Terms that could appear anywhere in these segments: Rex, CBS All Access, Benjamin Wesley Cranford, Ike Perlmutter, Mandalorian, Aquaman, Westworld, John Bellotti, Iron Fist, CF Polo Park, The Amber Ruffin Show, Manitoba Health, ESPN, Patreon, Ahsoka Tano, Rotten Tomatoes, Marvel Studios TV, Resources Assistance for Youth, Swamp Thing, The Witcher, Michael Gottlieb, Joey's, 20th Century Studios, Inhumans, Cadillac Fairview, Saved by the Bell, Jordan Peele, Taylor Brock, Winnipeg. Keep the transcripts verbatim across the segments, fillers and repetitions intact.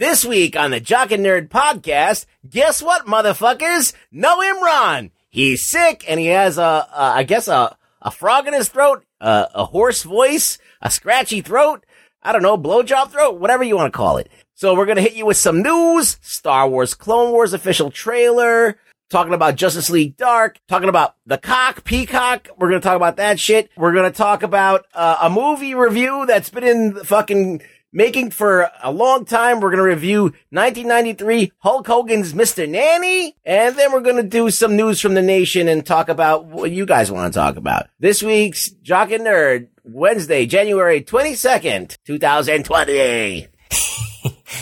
This week on the Jock and Nerd Podcast, guess what, motherfuckers? No Imran. He's sick, and he has a, a I guess, a, a frog in his throat, a, a hoarse voice, a scratchy throat, I don't know, blowjob throat, whatever you want to call it. So we're going to hit you with some news, Star Wars Clone Wars official trailer, talking about Justice League Dark, talking about the cock, Peacock. We're going to talk about that shit. We're going to talk about uh, a movie review that's been in the fucking making for a long time. We're going to review nineteen ninety-three Hulk Hogan's Mister Nanny. And then we're going to do some news from the nation and talk about what you guys want to talk about. This week's Jock and Nerd, Wednesday, January twenty-second, twenty twenty.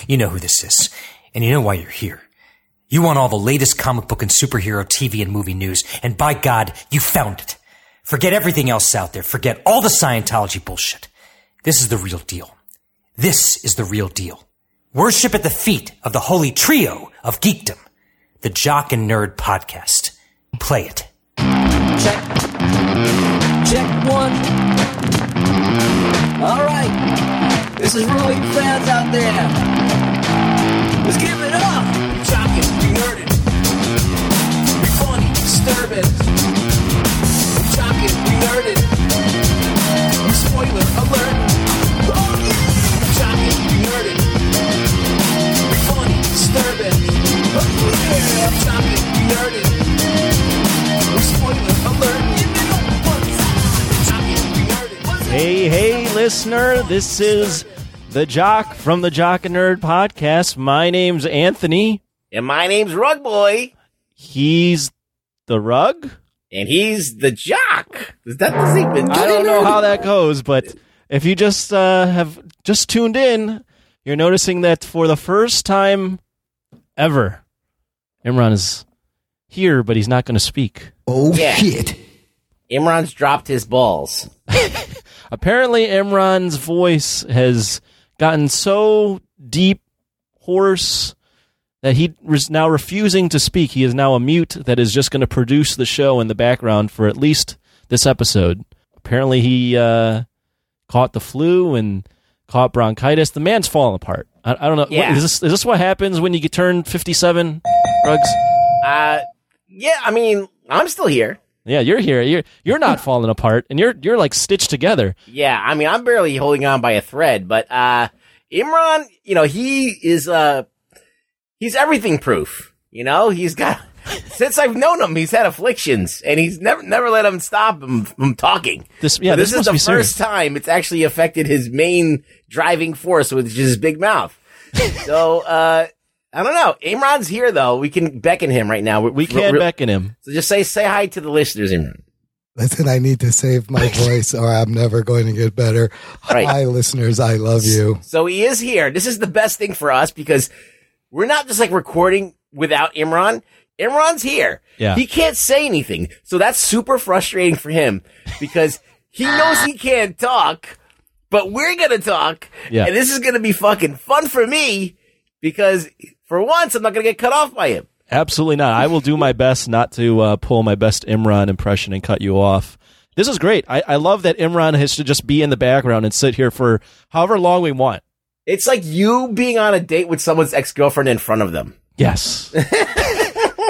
You know who this is, and you know why you're here. You want all the latest comic book and superhero T V and movie news, and by God, you found it. Forget everything else out there. Forget all the Scientology bullshit. This is the real deal. This is the real deal. Worship at the feet of the holy trio of geekdom, the Jock and Nerd Podcast. Play it. Check. Check one. All right. This is ruling fans out there. Let's give it up. Disturbing. We talking, we nerded. We spoiler alert. Oh yeah! We talking, we nerded. We funny, disturbing. Oh yeah! We talking, we nerded. We spoiler alert. We talking, we nerded. Hey, hey, listener! This is the Jock from the Jock and Nerd Podcast. My name's Anthony, and my name's Rug Boy. He's the Rug? And he's the Jock. Is that the segment? I don't know how that goes, but if you just uh, have just tuned in, you're noticing that for the first time ever, Imran is here, but he's not going to speak. Oh, yeah. Shit. Imran's dropped his balls. Apparently, Imran's voice has gotten so deep, hoarse, that he is now refusing to speak. He is now a mute that is just going to produce the show in the background for at least this episode. Apparently he uh, caught the flu and caught bronchitis. The man's falling apart. I, I don't know. Yeah. What, is, this, is this what happens when you get turned fifty-seven, Rugs? Uh, yeah, I mean, I'm still here. Yeah, you're here. You're you're not falling apart, and you're you're like stitched together. Yeah, I mean, I'm barely holding on by a thread, but uh, Imran, you know, he is... Uh, He's everything proof, you know? He's got, since I've known him, he's had afflictions, and he's never never let him stop him from talking. This, yeah, this, this is the first serious. time it's actually affected his main driving force, which is his big mouth. so, uh, I don't know. Imran's here, though. We can beckon him right now. We, we can re- beckon him. So just say say hi to the listeners, Imran. Listen, I need to save my voice or I'm never going to get better. Right. Hi, listeners. I love you. So he is here. This is the best thing for us because... we're not just like recording without Imran. Imran's here. Yeah. He can't say anything. So that's super frustrating for him because he knows he can't talk, but we're going to talk. Yeah. And this is going to be fucking fun for me because for once, I'm not going to get cut off by him. Absolutely not. I will do my best not to uh, pull my best Imran impression and cut you off. This is great. I, I love that Imran has to just be in the background and sit here for however long we want. It's like you being on a date with someone's ex-girlfriend in front of them. Yes.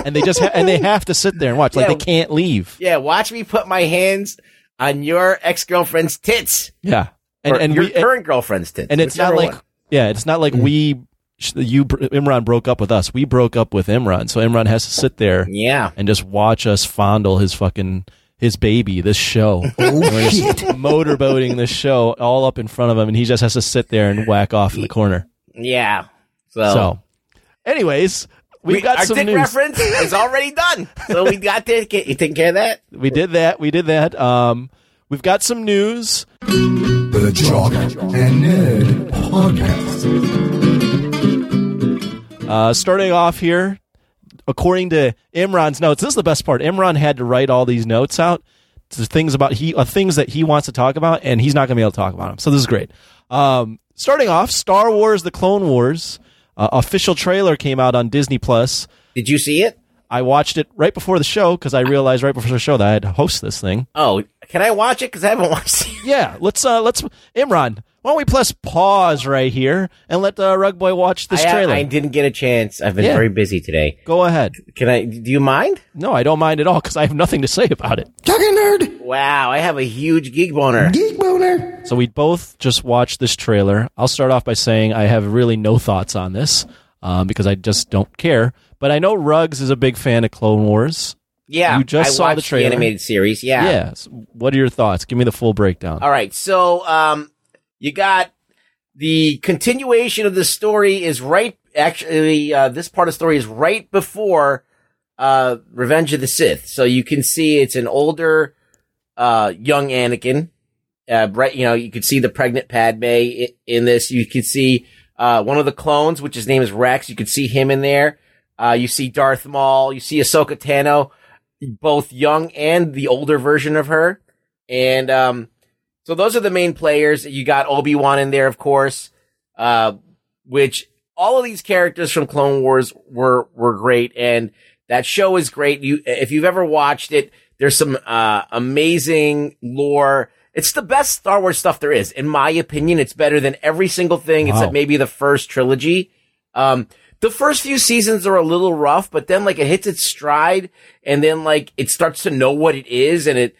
and they just ha- and they have to sit there and watch. Yeah. Like, they can't leave. Yeah, watch me put my hands on your ex-girlfriend's tits. Yeah. And, and your we, current and, girlfriend's tits. And it's not like, one. yeah, it's not like mm. we, you, Imran broke up with us. We broke up with Imran. So Imran has to sit there yeah. and just watch us fondle his fucking, his baby, this show. Oh, we're just motorboating this show all up in front of him, and he just has to sit there and whack off in the corner. Yeah. So, so anyways, we've we, got our some dick news. Reference is already done. So we got to get you taking care of that. We did that. We did that. Um, we've got some news. The Jock and Nerd Podcast. Uh, starting off here. According to Imran's notes, this is the best part. Imran had to write all these notes out to things about he uh, things that he wants to talk about, and he's not going to be able to talk about them. So this is great. Um, starting off, Star Wars: The Clone Wars uh, official trailer came out on Disney Plus. Did you see it? I watched it right before the show because I realized right before the show that I had to host this thing. Oh, can I watch it? Because I haven't watched it. Yeah, let's, uh, let's, Imran, why don't we press pause right here and let the Rug Boy watch this I, trailer? I didn't get a chance. I've been yeah. very busy today. Go ahead. Can I, do you mind? No, I don't mind at all because I have nothing to say about it. Jock and Nerd! Wow, I have a huge geek boner. Geek boner! So we both just watched this trailer. I'll start off by saying I have really no thoughts on this um, because I just don't care. But I know Ruggs is a big fan of Clone Wars. Yeah, you just I saw watched the, trailer. the animated series. Yeah, yeah. So what are your thoughts? Give me the full breakdown. All right, so um, you got the continuation of the story is right. Actually, uh, this part of the story is right before uh, Revenge of the Sith. So you can see it's an older, uh, young Anakin. Uh, right, you know, you could see the pregnant Padme in, in this. You could see uh, one of the clones, which his name is Rex. You could see him in there. Uh, you see Darth Maul, you see Ahsoka Tano, both young and the older version of her. And, um, so those are the main players. You got Obi-Wan in there, of course, uh, which all of these characters from Clone Wars were, were great. And that show is great. You, if you've ever watched it, there's some, uh, amazing lore. It's the best Star Wars stuff there is. In my opinion, it's better than every single thing. Wow. Except maybe the first trilogy. Um, The first few seasons are a little rough, but then, like, it hits its stride, and then, like, it starts to know what it is, and it,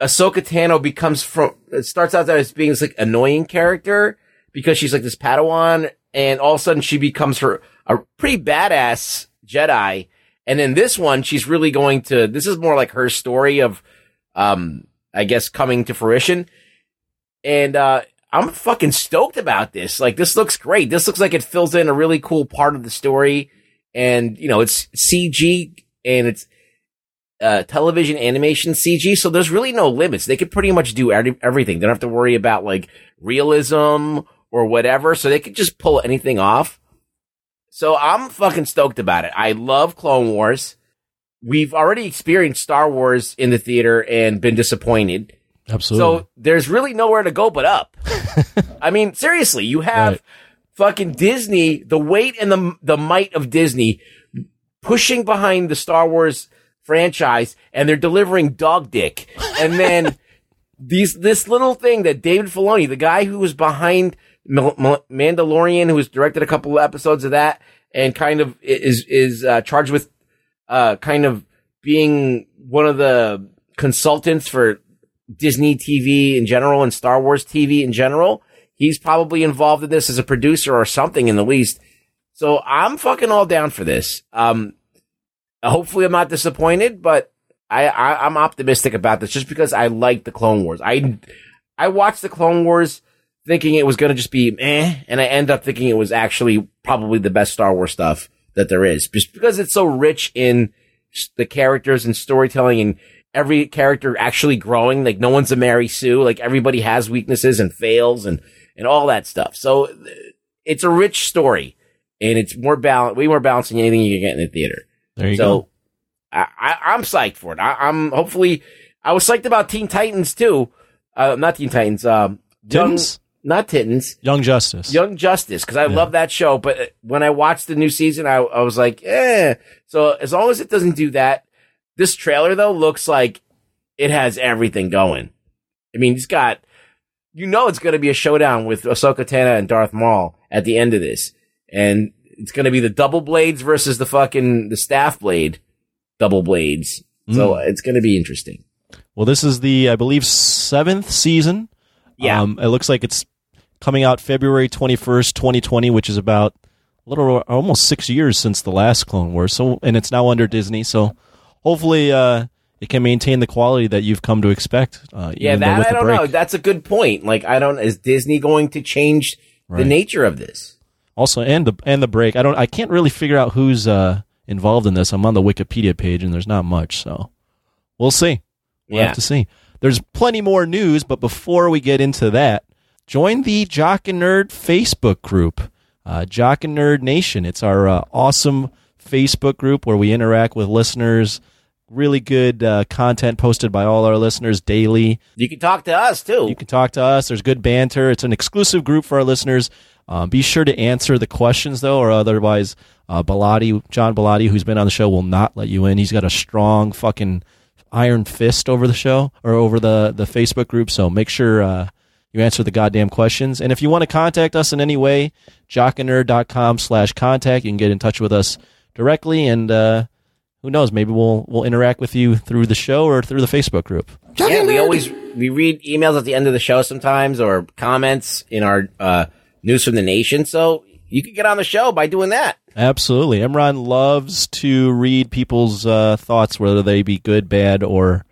Ahsoka Tano becomes from, it starts out as being this, like, annoying character, because she's, like, this Padawan, and all of a sudden she becomes her, a pretty badass Jedi, and in this one, she's really going to, this is more like her story of, um, I guess, coming to fruition, and, uh, I'm fucking stoked about this. Like, this looks great. This looks like it fills in a really cool part of the story. And, you know, it's C G and it's uh, television animation C G. So there's really no limits. They could pretty much do everything. They don't have to worry about, like, realism or whatever. So they could just pull anything off. So I'm fucking stoked about it. I love Clone Wars. We've already experienced Star Wars in the theater and been disappointed. Absolutely. So there's really nowhere to go but up. I mean, seriously, you have right. fucking Disney, the weight and the the might of Disney pushing behind the Star Wars franchise, and they're delivering dog dick. And then these this little thing that David Filoni, the guy who was behind M- M- Mandalorian, who has directed a couple of episodes of that, and kind of is is uh, charged with uh, kind of being one of the consultants for Disney T V in general and Star Wars T V in general. He's probably involved in this as a producer or something in the least. So I'm fucking all down for this. Um, hopefully I'm not disappointed, but I, I, I'm optimistic about this just because I like the Clone Wars. I, I watched the Clone Wars thinking it was going to just be meh, and I end up thinking it was actually probably the best Star Wars stuff that there is just because it's so rich in the characters and storytelling and every character actually growing. Like, no one's a Mary Sue. Like, everybody has weaknesses and fails and, and all that stuff. So it's a rich story, and it's more balanced, way more balanced than anything you can get in the theater. There you so, go. I, I, I'm psyched for it. I, I'm hopefully, I was psyched about Teen Titans too. Uh, not Teen Titans. Um, Titans? Young, not Titans. Young Justice. Young Justice. Cause I yeah. love that show. But when I watched the new season, I, I was like, eh. So as long as it doesn't do that. This trailer, though, looks like it has everything going. I mean, he's got... You know it's going to be a showdown with Ahsoka Tano and Darth Maul at the end of this. And it's going to be the double blades versus the fucking... The staff blade double blades. Mm. So it's going to be interesting. Well, this is the, I believe, seventh season. Yeah. Um, it looks like it's coming out February twenty-first, twenty twenty, which is about a little... Almost six years since the last Clone Wars. So, and it's now under Disney, so... Hopefully, uh, it can maintain the quality that you've come to expect. Uh, yeah, that, with I don't break. know. That's a good point. Like, I don't. Is Disney going to change right. the nature of this? Also, and the and the break. I don't. I can't really figure out who's uh, involved in this. I'm on the Wikipedia page, and there's not much. So we'll see. We'll yeah. have to see. There's plenty more news, but before we get into that, join the Jock and Nerd Facebook group, uh, Jock and Nerd Nation. It's our uh, awesome Facebook group where we interact with listeners. Really good uh, content posted by all our listeners daily. You can talk to us, too. You can talk to us. There's good banter. It's an exclusive group for our listeners. Um, be sure to answer the questions, though, or otherwise uh, Bellotti, John Bellotti, who's been on the show, will not let you in. He's got a strong fucking iron fist over the show or over the, the Facebook group, so make sure uh, you answer the goddamn questions. And if you want to contact us in any way, jockandnerd.com slash contact. You can get in touch with us directly, and uh, who knows, maybe we'll we'll interact with you through the show or through the Facebook group. Yeah, we always we read emails at the end of the show sometimes, or comments in our uh, News from the Nation, so you can get on the show by doing that. Absolutely. Imran loves to read people's uh, thoughts, whether they be good, bad, or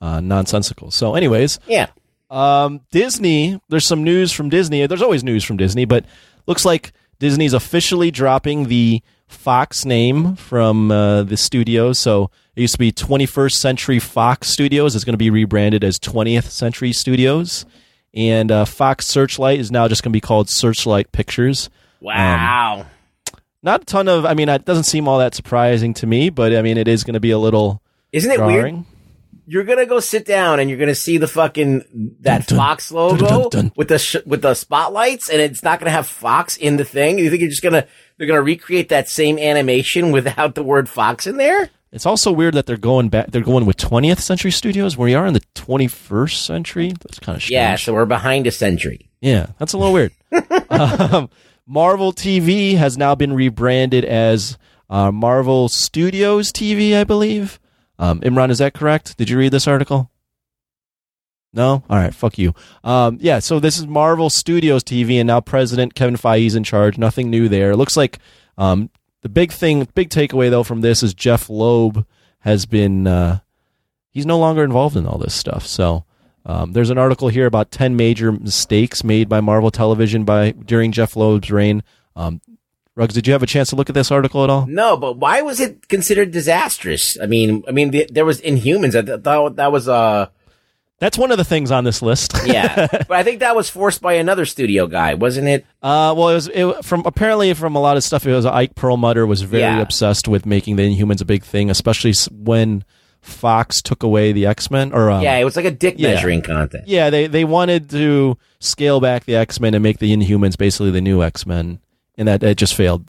uh, nonsensical. So anyways, yeah. Um, Disney, there's some news from Disney. There's always news from Disney, but looks like Disney's officially dropping the Fox name from uh, the studio. So it used to be twenty-first Century Fox Studios. It's going to be rebranded as twentieth Century Studios. And uh, Fox Searchlight is now just going to be called Searchlight Pictures. Wow. Um, not a ton of, I mean, it doesn't seem all that surprising to me, but I mean, it is going to be a little Isn't it jarring. Weird? You're going to go sit down and you're going to see the fucking, that dun, dun, Fox logo dun, dun, dun. with the, sh- with the spotlights, and it's not going to have Fox in the thing. You think you're just going to, they're going to recreate that same animation without the word Fox in there? It's also weird that they're going back, they're going with twentieth Century Studios where we are in the twenty-first century. That's kind of strange. Yeah. So we're behind a century. Yeah. That's a little weird. um, Marvel T V has now been rebranded as uh, Marvel Studios T V, I believe. Um, Imran, is that correct? Did you read this article? No? All right, fuck you. Um, yeah, so this is Marvel Studios T V, and now President Kevin Feige is in charge. Nothing new there. It looks like um, the big thing, big takeaway, though, from this is Jeff Loeb has been, uh, he's no longer involved in all this stuff. So um, there's an article here about ten major mistakes made by Marvel Television by during Jeff Loeb's reign. Um, Ruggs, did you have a chance to look at this article at all? No, but why was it considered disastrous? I mean, I mean, the, there was Inhumans. I th- thought that was a. Uh... That's one of the things on this list. Yeah, but I think that was forced by another studio guy, wasn't it? Uh, well, it was it, from apparently from a lot of stuff. It was Ike Perlmutter was very yeah. obsessed with making the Inhumans a big thing, especially when Fox took away the X-Men. Or um, yeah, it was like a dick yeah. measuring contest. Yeah, they they wanted to scale back the X-Men and make the Inhumans basically the new X-Men. And that it just failed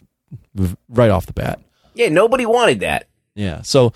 right off the bat. Yeah, nobody wanted that. Yeah, so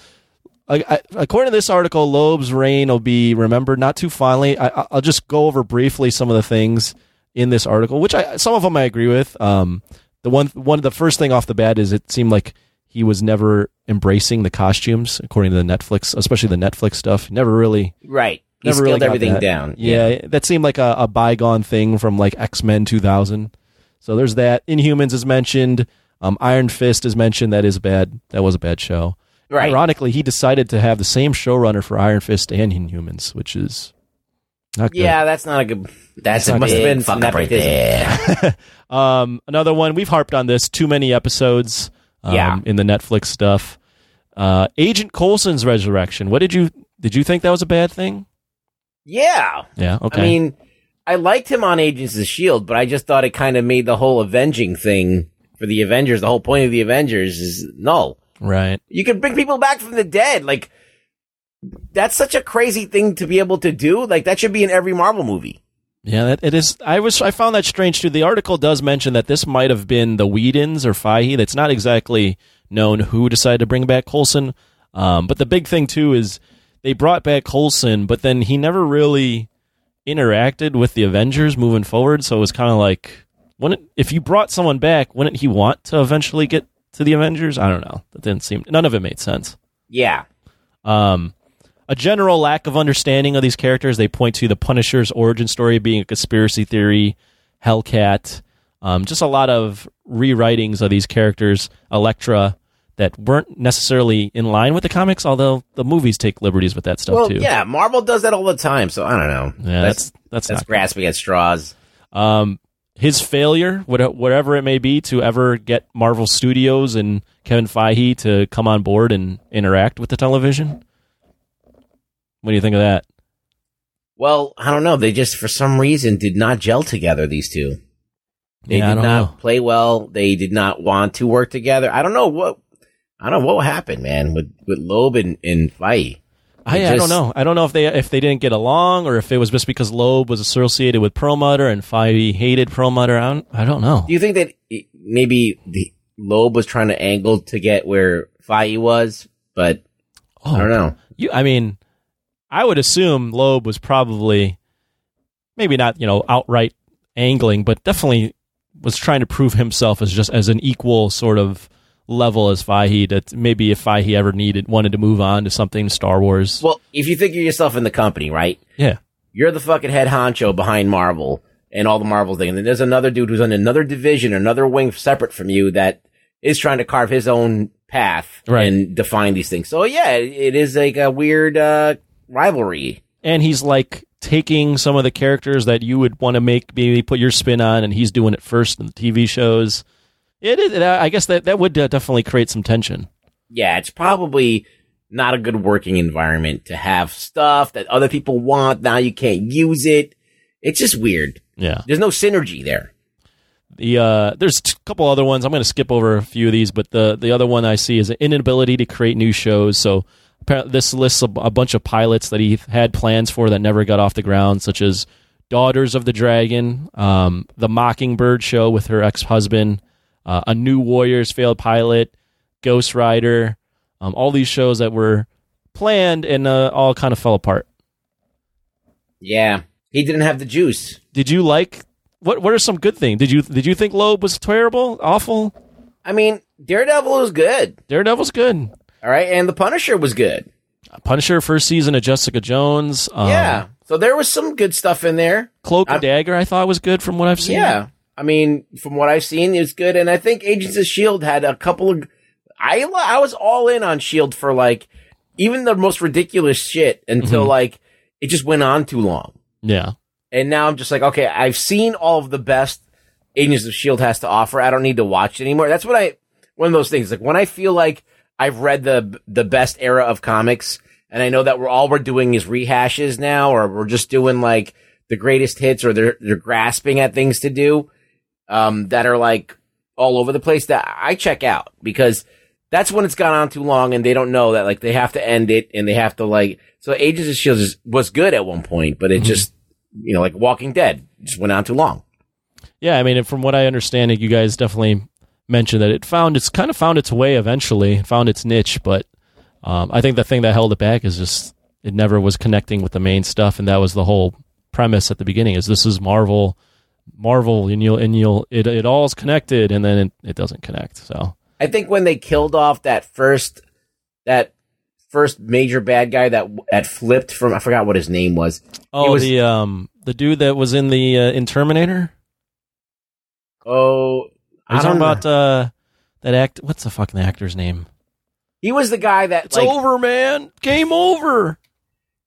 I, I, according to this article, Loeb's reign will be remembered not too fondly. I, I'll just go over briefly some of the things in this article, which I, some of them I agree with. Um, the one, one, the first thing off the bat is it seemed like he was never embracing the costumes, according to the Netflix, especially the Netflix stuff. Never really, right? He never really got everything that. down. Yeah, yeah, that seemed like a, a bygone thing from like X-Men two thousand. So there's that. Inhumans is mentioned. Um, Iron Fist is mentioned. That is bad. That was a bad show. Right. Ironically, he decided to have the same showrunner for Iron Fist and Inhumans, which is not good. Yeah, that's not a good... That's, that's it must have been fuck up right there. um, another one. We've harped on this. Too many episodes um, yeah. in the Netflix stuff. Uh, Agent Coulson's resurrection. What did you... Did you think that was a bad thing? Yeah. Yeah, okay. I mean... I liked him on Agents of S H I E L D, but I just thought it kind of made the whole avenging thing for the Avengers. The whole point of the Avengers is null. Right. You can bring people back from the dead. Like, that's such a crazy thing to be able to do. Like, that should be in every Marvel movie. Yeah, that, it is. I was. I found that strange, too. The article does mention that this might have been the Whedons or Feige. That's not exactly known who decided to bring back Coulson. Um, but the big thing, too, is they brought back Coulson, but then he never really... interacted with the Avengers moving forward, so it was kind of like, wouldn't, if you brought someone back, wouldn't he want to eventually get to the Avengers? I don't know. That didn't seem, none of it made sense. Yeah. Um, a general lack of understanding of these characters. They point to the Punisher's origin story being a conspiracy theory, Hellcat, um, just a lot of rewritings of these characters, Elektra, that weren't necessarily in line with the comics, although the movies take liberties with that stuff, well, too. Yeah, Marvel does that all the time, so I don't know. Yeah, that's that's, that's, that's grasping at straws. Um, his failure, whatever it may be, to ever get Marvel Studios and Kevin Feige to come on board and interact with the television. What do you think of that? Well, I don't know. They just, for some reason, did not gel together, these two. They yeah, did not know. play well. They did not want to work together. I don't know what... I don't know what happened, man, with, with Loeb and, and Feige. I, just, I don't know. I don't know if they if they didn't get along or if it was just because Loeb was associated with Perlmutter and Feige hated Perlmutter. I don't, I don't know. Do you think that maybe the Loeb was trying to angle to get where Feige was, but oh, I don't know. You, I mean, I would assume Loeb was probably maybe not, you know, outright angling, but definitely was trying to prove himself as just as an equal sort of level as Feige, that maybe if Feige ever needed wanted to move on to something Star Wars. Well, if you figure yourself in the company, right? Yeah. You're the fucking head honcho behind Marvel and all the Marvel thing. And then there's another dude who's on another division, another wing separate from you that is trying to carve his own path right. and define these things. So yeah, it is like a weird uh, rivalry. And he's like taking some of the characters that you would want to make, maybe put your spin on, and he's doing it first in the T V shows. It is. I guess that, that would definitely create some tension. Yeah, it's probably not a good working environment to have stuff that other people want. Now you can't use it. It's just weird. Yeah. There's no synergy there. The uh, there's a couple other ones. I'm going to skip over a few of these, but the, the other one I see is an inability to create new shows. So apparently this lists a, a bunch of pilots that he had plans for that never got off the ground, such as Daughters of the Dragon, um, The Mockingbird Show with her ex-husband, Uh, a New Warriors failed pilot, Ghost Rider, um, all these shows that were planned and uh, all kind of fell apart. Yeah, he didn't have the juice. Did you like what? What are some good things? Did you did you think Loeb was terrible, awful? I mean, Daredevil was good. Daredevil's good. All right, and the Punisher was good. Punisher first season of Jessica Jones. Um, yeah, so there was some good stuff in there. Cloak and I'm, Dagger, I thought was good from what I've seen. Yeah. I mean, from what I've seen, it's good. And I think Agents of S H I E L D had a couple of... I, I was all in on S H I E L D for, like, even the most ridiculous shit until, mm-hmm. like, it just went on too long. Yeah. And now I'm just like, okay, I've seen all of the best Agents of S H I E L D has to offer. I don't need to watch it anymore. That's what I... One of those things. Like, when I feel like I've read the the best era of comics, and I know that we're all we're doing is rehashes now, or we're just doing, like, the greatest hits, or they're, they're grasping at things to do... Um, that are like all over the place that I check out, because that's when it's gone on too long and they don't know that like they have to end it and they have to like, so Agents of S H I E L D was good at one point, but it mm-hmm. just, you know, like Walking Dead just went on too long. Yeah. I mean, from what I understand, you guys definitely mentioned that it found, it's kind of found its way eventually, found its niche, but um, I think the thing that held it back is just, it never was connecting with the main stuff. And that was the whole premise at the beginning is this is Marvel Marvel and you'll and you'll it it all's connected, and then it, it doesn't connect. So I think when they killed off that first that first major bad guy that that flipped from I forgot what his name was. Oh, was, the um the dude that was in the uh, in Terminator. Oh, I was talking know. about uh, that act. What's the fucking actor's name? He was the guy that it's like, over, man. Game over.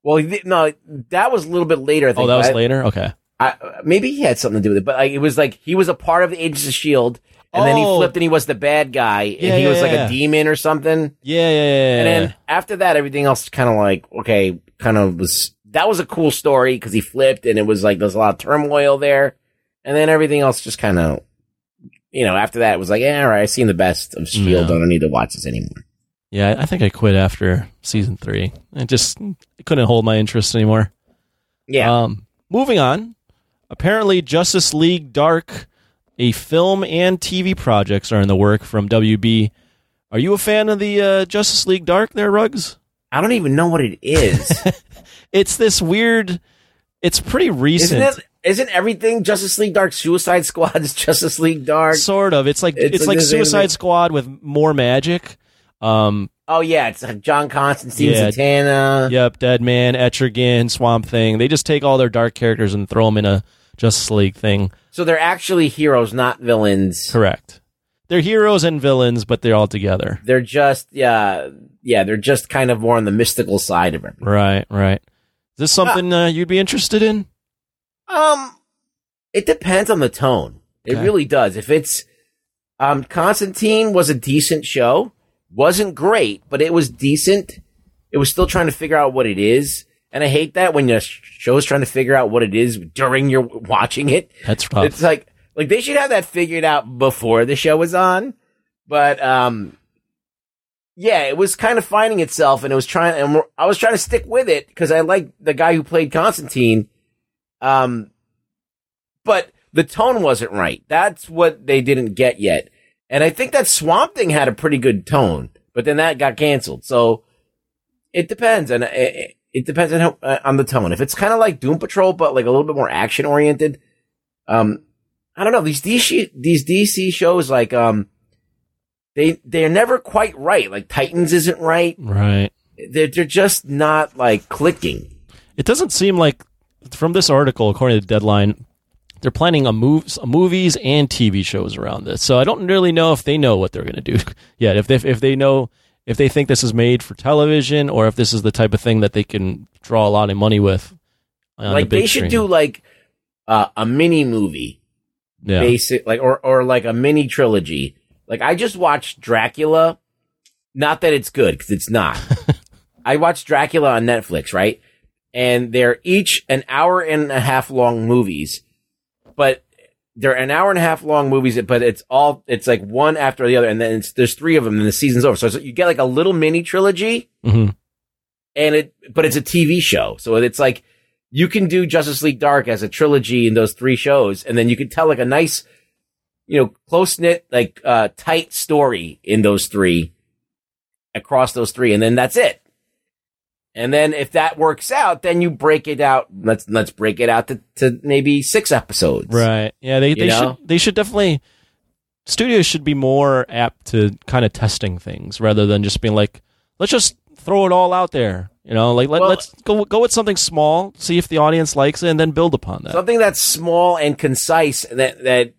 Well, no, that was a little bit later. I think, oh, that was right? later. Okay. I, maybe he had something to do with it, but like, it was like he was a part of the Agents of S H I E L D, and oh. then he flipped and he was the bad guy, and yeah, he was yeah, like yeah. a demon or something. Yeah, yeah, yeah. And then after that, everything else kind of like, okay, kind of was, that was a cool story because he flipped and it was like there's a lot of turmoil there. And then everything else just kind of, you know, after that, it was like, yeah, all right, I've seen the best of S H I E L D, no. I don't need to watch this anymore. Yeah, I think I quit after season three. I just couldn't hold my interest anymore. Yeah. Um, moving on. Apparently, Justice League Dark, a film and T V projects are in the work from W B. Are you a fan of the uh, Justice League Dark there, Ruggs? I don't even know what it is. It's this weird... It's pretty recent. Isn't, it, isn't everything Justice League Dark? Suicide Squad is Justice League Dark? Sort of. It's like, it's, it's like Suicide anime. Squad with more magic. Um, oh, yeah. It's like John Constantine, yeah, Zatanna. Yep. Deadman, Etrigan, Swamp Thing. They just take all their dark characters and throw them in a Justice League thing. So they're actually heroes, not villains. Correct. They're heroes and villains, but they're all together. They're just, yeah, yeah, they're just kind of more on the mystical side of it. Right, right. Is this something uh, uh, you'd be interested in? Um, it depends on the tone. Okay. It really does. If it's, um, Constantine was a decent show. Wasn't great, but it was decent. It was still trying to figure out what it is. And I hate that when your show is trying to figure out what it is during your watching it. That's rough. It's like, like they should have that figured out before the show was on. But um, yeah, it was kind of finding itself, and it was trying. And I was trying to stick with it because I liked the guy who played Constantine. Um, but the tone wasn't right. That's what they didn't get yet. And I think that Swamp Thing had a pretty good tone, but then that got canceled. So it depends, and it, it depends on how, uh, on the tone. If it's kind of like Doom Patrol, but like a little bit more action oriented, um, I don't know. These D C, these D C shows, like um, they they're never quite right. Like Titans isn't right. Right. They're they're just not like clicking. It doesn't seem like from this article, according to Deadline, they're planning a moves, movies and T V shows around this. So I don't really know if they know what they're going to do yet. If they, if they know, if they think this is made for television or if this is the type of thing that they can draw a lot of money with. Like the they should screen. do like uh, a mini movie, yeah. basic, like or or like a mini trilogy. Like I just watched Dracula. Not that it's good because it's not. I watched Dracula on Netflix, right? And they're each an hour and a half long movies. But they're an hour and a half long movies, but it's all, it's like one after the other. And then it's, there's three of them and the season's over. So, so you get like a little mini trilogy mm-hmm. and it, but it's a T V show. So it's like you can do Justice League Dark as a trilogy in those three shows. And then you could tell like a nice, you know, close knit, like uh tight story in those three across those three. And then that's it. And then if that works out, then you break it out. Let's let's break it out to, to maybe six episodes. Right. Yeah, they, they should they should definitely studios should be more apt to kind of testing things rather than just being like, let's just throw it all out there. You know, like let, well, let's go go with something small, see if the audience likes it, and then build upon that. Something that's small and concise that that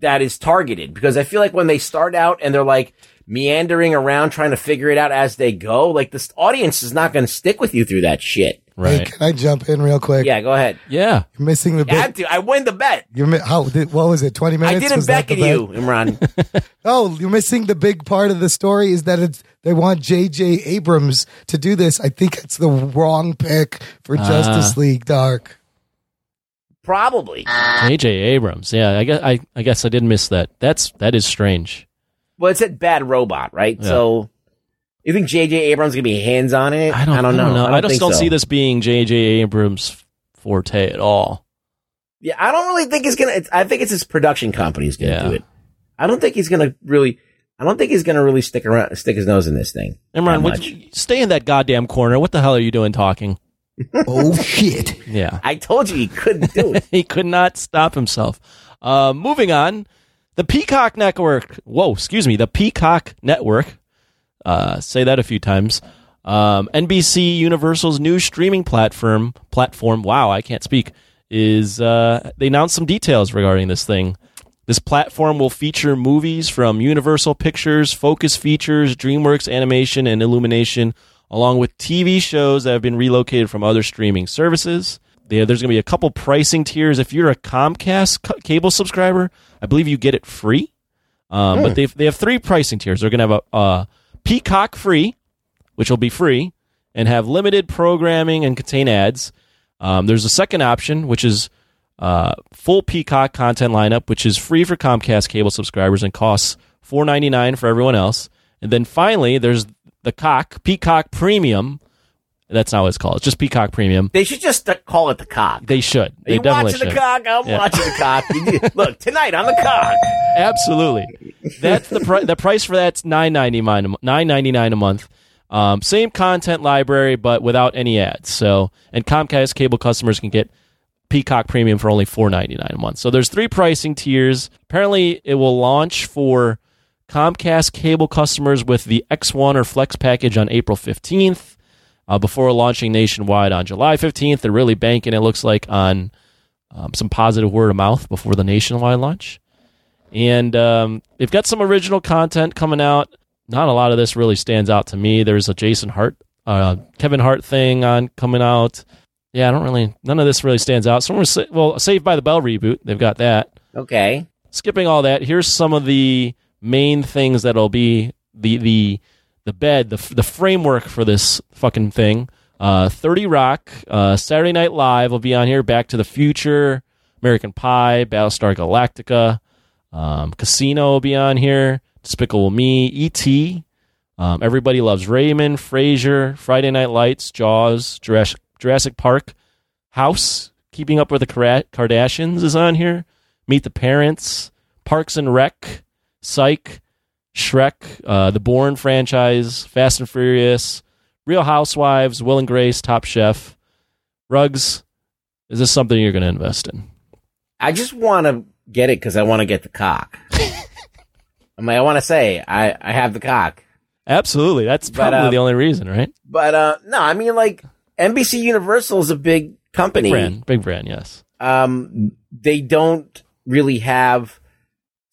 that is targeted. Because I feel like when they start out and they're like meandering around trying to figure it out as they go, like this audience is not going to stick with you through that shit. Right. Hey, can I jump in real quick? Yeah, go ahead. Yeah. You're missing the bet. I had to. I win the bet. You're mi- how, did, what was it, twenty minutes? I didn't was beckon you, Imran. Oh, you're missing the big part of the story is that it's, they want J J. Abrams to do this. I think it's the wrong pick for uh, Justice League Dark. Probably. J J. Abrams. Yeah, I guess I, I guess I did miss that. That's That is strange. Well, it said Bad Robot, right? Yeah. So you think J J. Abrams is going to be hands on it? I don't, I don't know. I, don't know. I, don't I just don't so. see this being J J. Abrams' forte at all. Yeah, I don't really think it's going to... I think it's his production company is going to yeah. do it. I don't think he's going to really... I don't think he's going to really stick around, stick his nose in this thing. Imran, would you stay in that goddamn corner. What the hell are you doing talking? Oh, shit. Yeah. I told you he couldn't do it. He could not stop himself. Uh, moving on. The Peacock Network, whoa, excuse me, the Peacock Network, uh, say that a few times, um, N B C Universal's new streaming platform, platform. wow, I can't speak, is uh, they announced some details regarding this thing. This platform will feature movies from Universal Pictures, Focus Features, DreamWorks Animation, and Illumination, along with T V shows that have been relocated from other streaming services. Yeah, there's going to be a couple pricing tiers. If you're a Comcast c- cable subscriber, I believe you get it free. Um, mm. But they they have three pricing tiers. They're going to have a uh, Peacock free, which will be free, and have limited programming and contain ads. Um, there's a second option, which is uh, full Peacock content lineup, which is free for Comcast cable subscribers and costs four dollars and ninety-nine cents for everyone else. And then finally, there's the Cock Peacock Premium. That's not what it's called. It's just Peacock Premium. They should just call it the Cock. They should. Are they you definitely watching should. the Cock? I'm yeah. watching the Cock. Look, tonight on the Cock. Absolutely. That's the pri- the price for that's nine ninety-nine a month. Um, same content library, but without any ads. So, and Comcast cable customers can get Peacock Premium for only four ninety-nine a month. So there's three pricing tiers. Apparently, it will launch for Comcast cable customers with the X one or Flex package on April fifteenth. Uh, before launching nationwide on July fifteenth. They're really banking, it looks like, on um, some positive word of mouth before the nationwide launch. And um, they've got some original content coming out. Not a lot of this really stands out to me. There's a Jason Hart, uh, Kevin Hart thing on coming out. Yeah, I don't really, none of this really stands out. So we're, sa- well, Saved by the Bell reboot, they've got that. Okay. Skipping all that, here's some of the main things that'll be the the... The bed, the the framework for this fucking thing. Uh, thirty Rock, uh, Saturday Night Live will be on here. Back to the Future, American Pie, Battlestar Galactica, um, Casino will be on here. Despicable Me, E T, Um, everybody loves Raymond, Frasier, Friday Night Lights, Jaws, Jurassic, Jurassic Park, House, Keeping Up with the Kardashians is on here, Meet the Parents, Parks and Rec, Psych, Shrek, uh, the Bourne franchise, Fast and Furious, Real Housewives, Will and Grace, Top Chef. Ruggs, is this something you're going to invest in? I just want to get it because I want to get the cock. I mean, I want to say I, I have the cock. Absolutely. That's probably but, uh, the only reason, right? But, uh, no, I mean, like, N B C Universal is a big company. Big brand, big brand, yes. Um, they don't really have...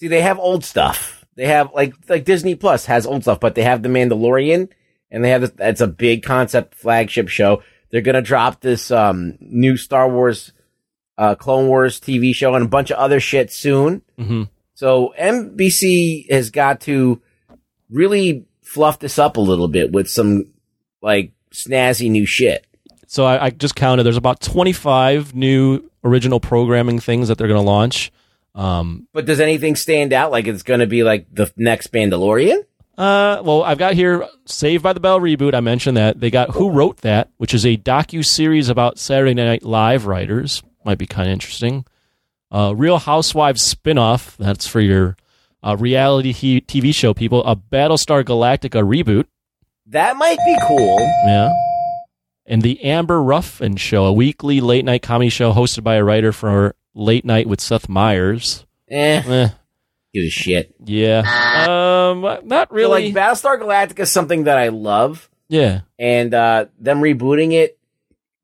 See, they have old stuff. They have, like, like Disney Plus has old stuff, but they have The Mandalorian, and they have this, it's a big concept flagship show. They're going to drop this um, new Star Wars uh, Clone Wars T V show and a bunch of other shit soon. Mm-hmm. So N B C has got to really... fluff this up a little bit with some like snazzy new shit. So I, I just counted. There's about twenty-five new original programming things that they're going to launch. Um, but does anything stand out? Like it's going to be like the next Mandalorian? Uh, well, I've got here Saved by the Bell reboot. I mentioned that they got Who Wrote That, which is a docu series about Saturday Night Live writers. Might be kind of interesting. Uh, Real Housewives spinoff. That's for your. A reality he- T V show, people. A Battlestar Galactica reboot. That might be cool. Yeah. And the Amber Ruffin Show, a weekly late-night comedy show hosted by a writer for Late Night with Seth Meyers. Eh. eh. Give a shit. Yeah. Um, not really. So, like, Battlestar Galactica is something that I love. Yeah. And uh, them rebooting it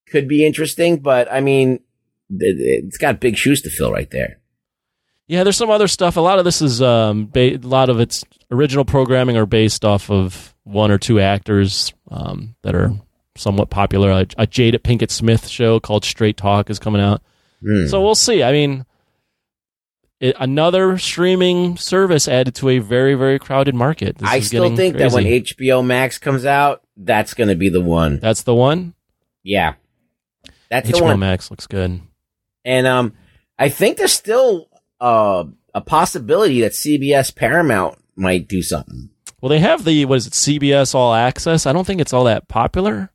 could be interesting, but, I mean, it's got big shoes to fill right there. Yeah, there's some other stuff. A lot of this is um, ba- a lot of its original programming are based off of one or two actors um, that are somewhat popular. A, a Jada Pinkett Smith show called Straight Talk is coming out, mm. so we'll see. I mean, it, another streaming service added to a very, very crowded market. This I is still think crazy. That when H B O Max comes out, that's going to be the one. That's the one. Yeah, that's H B O the one. Max looks good, and um, I think there's still. Uh, a possibility that C B S Paramount might do something. Well, they have the, what is it, C B S All Access? I don't think it's all that popular.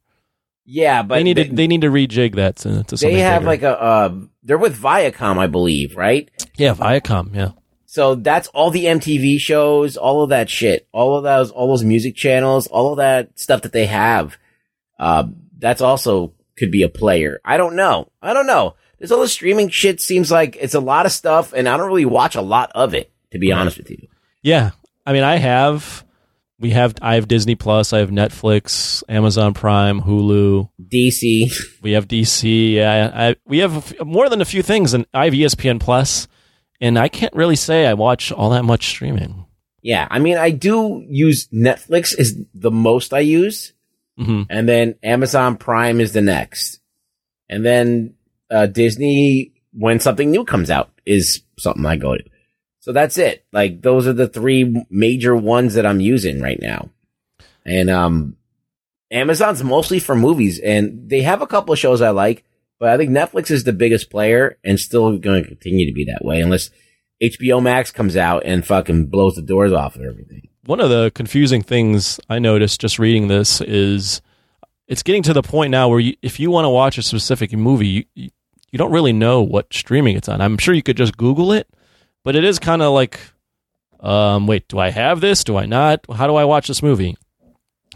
Yeah, but... They need, they, to, they need to rejig that to, to something They have bigger. Like a... Uh, they're with Viacom, I believe, right? Yeah, Viacom, yeah. So that's all the M T V shows, all of that shit, all of those, all those music channels, all of that stuff that they have. Uh, that's also could be a player. I don't know. I don't know. This all the streaming shit seems like it's a lot of stuff, and I don't really watch a lot of it, to be honest with you. Yeah. I mean, I have, we have, I have Disney Plus, I have Netflix, Amazon Prime, Hulu. D C. We have D C. Yeah, I, I, we have a f- more than a few things, and I have E S P N Plus, and I can't really say I watch all that much streaming. Yeah. I mean, I do use Netflix is the most I use, mm-hmm. and then Amazon Prime is the next. And then... Uh, Disney, when something new comes out, is something I go to. So that's it. Like, those are the three major ones that I'm using right now. And um, Amazon's mostly for movies, and they have a couple of shows I like, but I think Netflix is the biggest player and still going to continue to be that way unless H B O Max comes out and fucking blows the doors off of everything. One of the confusing things I noticed just reading this is it's getting to the point now where you, if you want to watch a specific movie, you, you You don't really know what streaming it's on. I'm sure you could just Google it, but it is kind of like, um, wait, do I have this? Do I not? How do I watch this movie?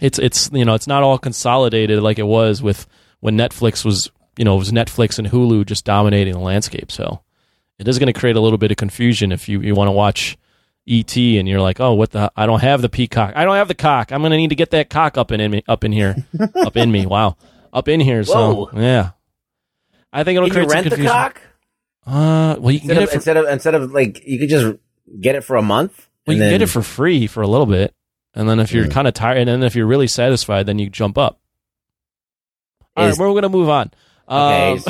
It's it's you know it's not all consolidated like it was with when Netflix was you know it was Netflix and Hulu just dominating the landscape. So it is going to create a little bit of confusion if you, you want to watch E T and you're like, oh, what the? I don't have the Peacock. I don't have the cock. I'm going to need to get that cock up in, in me, up in here, up in me. Wow, up in here. Whoa. So yeah. I think it'll can create you rent some confusion. The cock? Uh, well, you can instead get of, it for, instead of instead of like you could just get it for a month. Well, and you then, can get it for free for a little bit, and then if you're mm. kind of tired, and then if you're really satisfied, then you jump up. All Is, right, we're going to move on. Okay, um,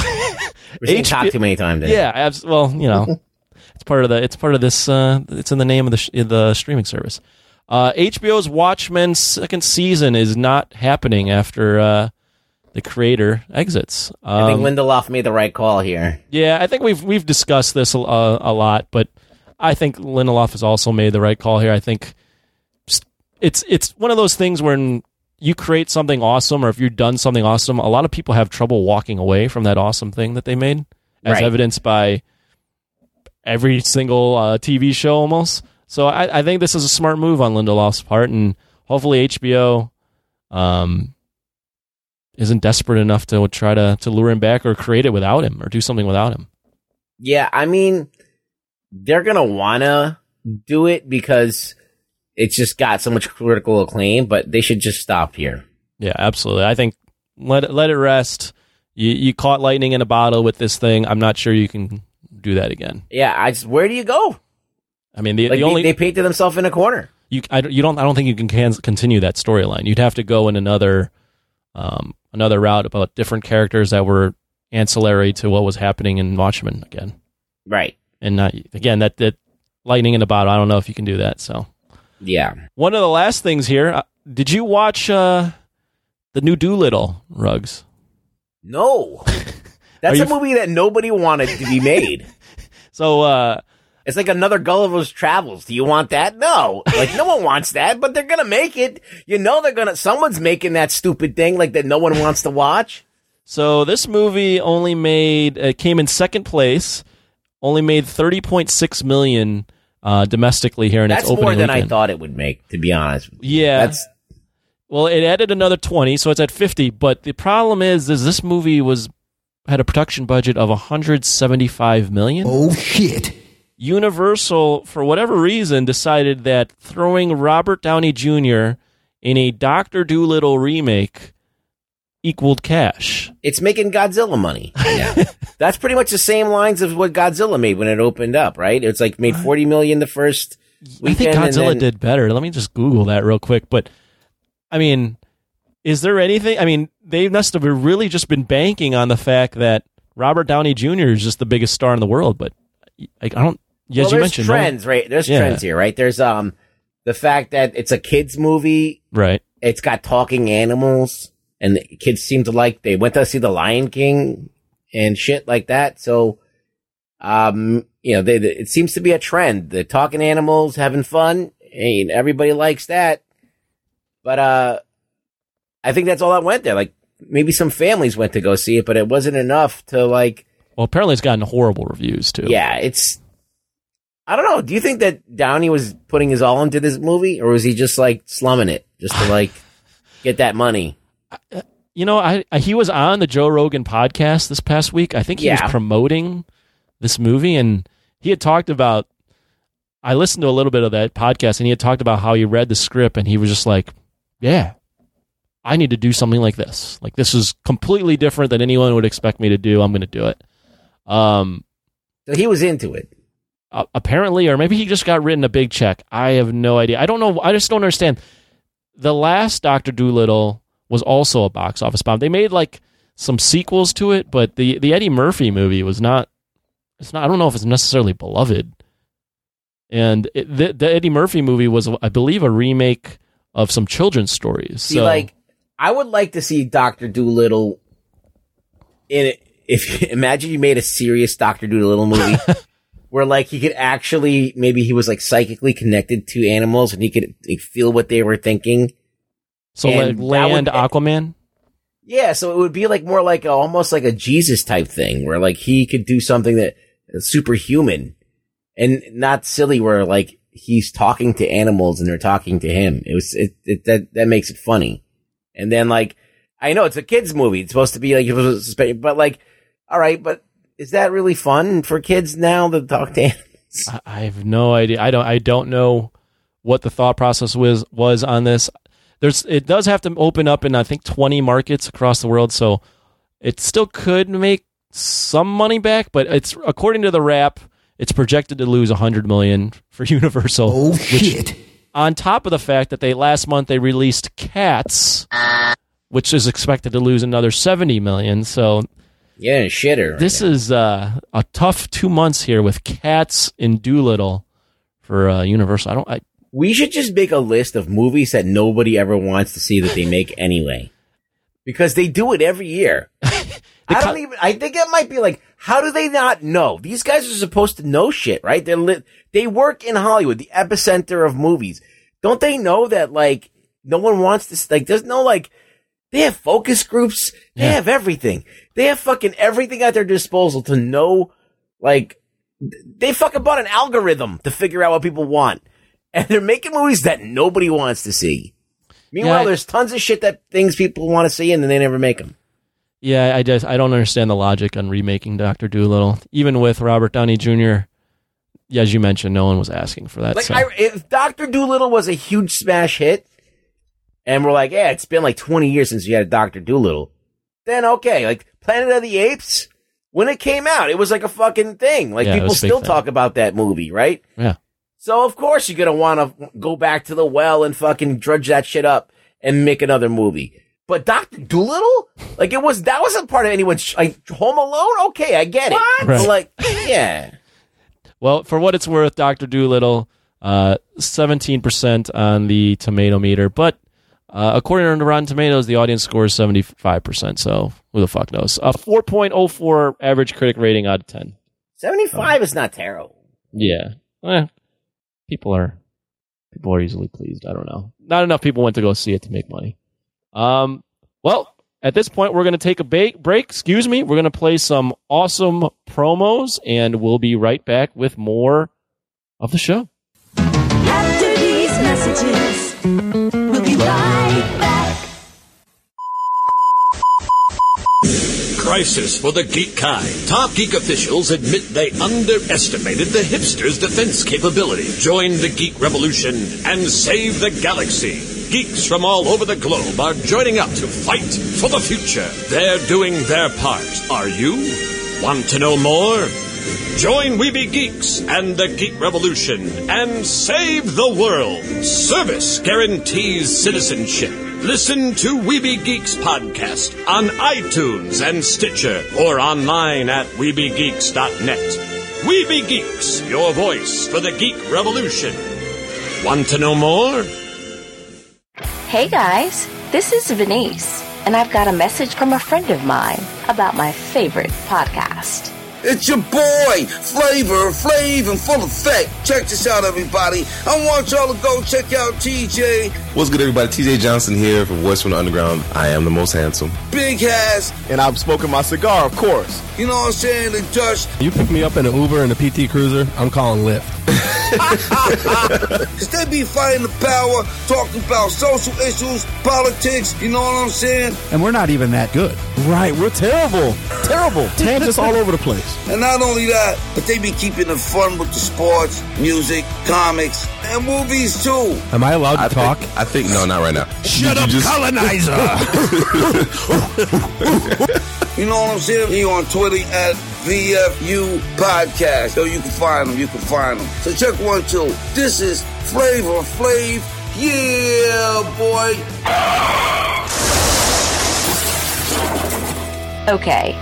we've seen cock too many times. Yeah, abs- well, you know, it's part of the it's part of this. Uh, it's in the name of the sh- the streaming service. Uh, H B O's Watchmen's second season is not happening after. Uh, The creator exits. Um, I think Lindelof made the right call here. Yeah, I think we've we've discussed this a, a lot, but I think Lindelof has also made the right call here. I think it's it's one of those things when you create something awesome, or if you've done something awesome, a lot of people have trouble walking away from that awesome thing that they made, as right. evidenced by every single uh, T V show almost. So I, I think this is a smart move on Lindelof's part, and hopefully H B O um, isn't desperate enough to try to, to lure him back or create it without him or do something without him. Yeah, I mean, they're going to want to do it because it's just got so much critical acclaim, but they should just stop here. Yeah, absolutely. I think let, let it rest. You, you caught lightning in a bottle with this thing. I'm not sure you can do that again. Yeah, I just, where do you go? I mean, the, like the only they, they painted themselves in a corner. You, I, you don't. I don't think you can can continue that storyline. You'd have to go in another, um, another route about different characters that were ancillary to what was happening in Watchmen again. Right. And not, again, that that lightning in a bottle. I don't know if you can do that. So, yeah. One of the last things here. Uh, did you watch uh, the new Doolittle, Ruggs? No. That's a movie that nobody wanted to be made. So, uh, it's like another Gulliver's Travels. Do you want that? No. Like, no one wants that, but they're going to make it. You know they're going to... Someone's making that stupid thing like that no one wants to watch. So this movie only made... It came in second place. Only made thirty point six million dollars uh, domestically here in That's its opening weekend. That's more than I thought it would make, to be honest. Yeah. That's... Well, it added another twenty, so it's at fifty. But the problem is, is this movie was had a production budget of one hundred seventy-five million dollars. Oh, shit. Universal, for whatever reason, decided that throwing Robert Downey Junior in a Doctor Doolittle remake equaled cash. It's making Godzilla money. Yeah. That's pretty much the same lines of what Godzilla made when it opened up, right? It's like made forty million dollars the first weekend. I think Godzilla then... did better. Let me just Google that real quick. But, I mean, is there anything? I mean, they must have really just been banking on the fact that Robert Downey Junior is just the biggest star in the world, but I don't... Yes, well, you there's mentioned trends, right? right? There's yeah. trends here, right? There's um the fact that it's a kids movie, right? It's got talking animals, and the kids seem to like. They went to see The Lion King and shit like that. So, um, you know, they, they, it seems to be a trend. The talking animals, having fun, and everybody likes that. But uh, I think that's all that went there. Like maybe some families went to go see it, but it wasn't enough to like. Well, apparently it's gotten horrible reviews too. Yeah, it's. I don't know. Do you think that Downey was putting his all into this movie, or was he just like slumming it just to like get that money? You know, I, I he was on the Joe Rogan podcast this past week. I think he yeah. was promoting this movie, and he had talked about. I listened to a little bit of that podcast, and he had talked about how he read the script, and he was just like, "Yeah, I need to do something like this. Like this is completely different than anyone would expect me to do. I'm going to do it." Um, so he was into it. Uh, apparently, or maybe he just got written a big check. I have no idea. I don't know. I just don't understand. The last Doctor Doolittle was also a box office bomb. They made like some sequels to it, but the, the Eddie Murphy movie was not. It's not. I don't know if it's necessarily beloved. And it, the, the Eddie Murphy movie was, I believe, a remake of some children's stories. See, so, like, I would like to see Doctor Doolittle in it. If imagine you made a serious Doctor Doolittle movie. Where, like, he could actually, maybe he was, like, psychically connected to animals and he could like, feel what they were thinking. So, and like, Land would, Aquaman? Yeah, so it would be, like, more like, a, almost like a Jesus-type thing where, like, he could do something that is superhuman and not silly where, like, he's talking to animals and they're talking to him. It was, it, it that, that makes it funny. And then, like, I know it's a kid's movie. It's supposed to be, like, it was, but, like, all right, but is that really fun for kids now to talk to animals? I have no idea. I don't. I don't know what the thought process was was on this. There's. It does have to open up in I think twenty markets across the world, so it still could make some money back. But it's according to the wrap, it's projected to lose a hundred million for Universal. Oh shit! Which, on top of the fact that they last month they released Cats, which is expected to lose another seventy million. So. Yeah, shitter. Right this now. is uh, a tough two months here with Cats and Doolittle for uh, Universal. I don't. I, we should just make a list of movies that nobody ever wants to see that they make anyway, because they do it every year. I don't even. I think it might be like, how do they not know? These guys are supposed to know shit, right? They li- they work in Hollywood, the epicenter of movies. Don't they know that, like, no one wants to, like, there's no, like, they have focus groups. They yeah. have everything. They have fucking everything at their disposal to know, like, they fucking bought an algorithm to figure out what people want. And they're making movies that nobody wants to see. Meanwhile, yeah, there's tons of shit that things people want to see and then they never make them. Yeah, I just, I don't understand the logic on remaking Doctor Doolittle. Even with Robert Downey Junior, yeah, as you mentioned, no one was asking for that. Like, so. I, if Doctor Doolittle was a huge smash hit, and we're like, yeah, it's been like twenty years since you had a Doctor Doolittle, then okay, like Planet of the Apes, when it came out, it was like a fucking thing. Like, yeah, people still talk about that movie, right? Yeah. So, of course, you're going to want to go back to the well and fucking drudge that shit up and make another movie. But Doctor Doolittle? Like, it was, that wasn't part of anyone's, like, Home Alone? Okay, I get it. What? Right. Like, yeah. Well, for what it's worth, Doctor Doolittle, uh, seventeen percent on the tomato meter. But uh, according to Rotten Tomatoes, the audience score is seventy-five percent. So who the fuck knows? A four point oh four average critic rating out of ten. seventy-five um, is not terrible. Yeah. Eh, people are people are easily pleased. I don't know. Not enough people went to go see it to make money. Um. Well, at this point, we're going to take a ba- break. Excuse me. We're going to play some awesome promos, and we'll be right back with more of the show. After these messages, we'll be right back. Crisis for the geek kind. Top geek officials admit they underestimated the hipsters' defense capability. Join the geek revolution and save the galaxy. Geeks from all over the globe are joining up to fight for the future. They're doing their part. Are you? Want to know more? Join We Be Geeks and the Geek Revolution and save the world. Service guarantees citizenship. Listen to We Be Geeks podcast on iTunes and Stitcher or online at we be geeks dot net. We Be Geeks, your voice for the Geek Revolution. Want to know more? Hey guys, this is Venice, and I've got a message from a friend of mine about my favorite podcast. It's your boy, Flavor, Flav, and Full Effect. Check this out, everybody. I want y'all to go check out T J. What's good, everybody? T J Johnson here from Voice from the Underground. I am the most handsome. Big ass. And I'm smoking my cigar, of course. You know what I'm saying? The Dutch. You pick me up in an Uber and a P T Cruiser, I'm calling Lyft. Because they be fighting the power, talking about social issues, politics, you know what I'm saying? And we're not even that good. Right, we're terrible. Terrible. Tangents all over the place. And not only that, but they be keeping it fun with the sports, music, comics, and movies too. Am I allowed to I talk? Think, I think, no, not right now. Shut up, just... colonizer! You know what I'm saying? He on Twitter at V F U Podcast. So you can find him. You can find him. So check one, two. This is Flavor Flav. Yeah, boy. Okay.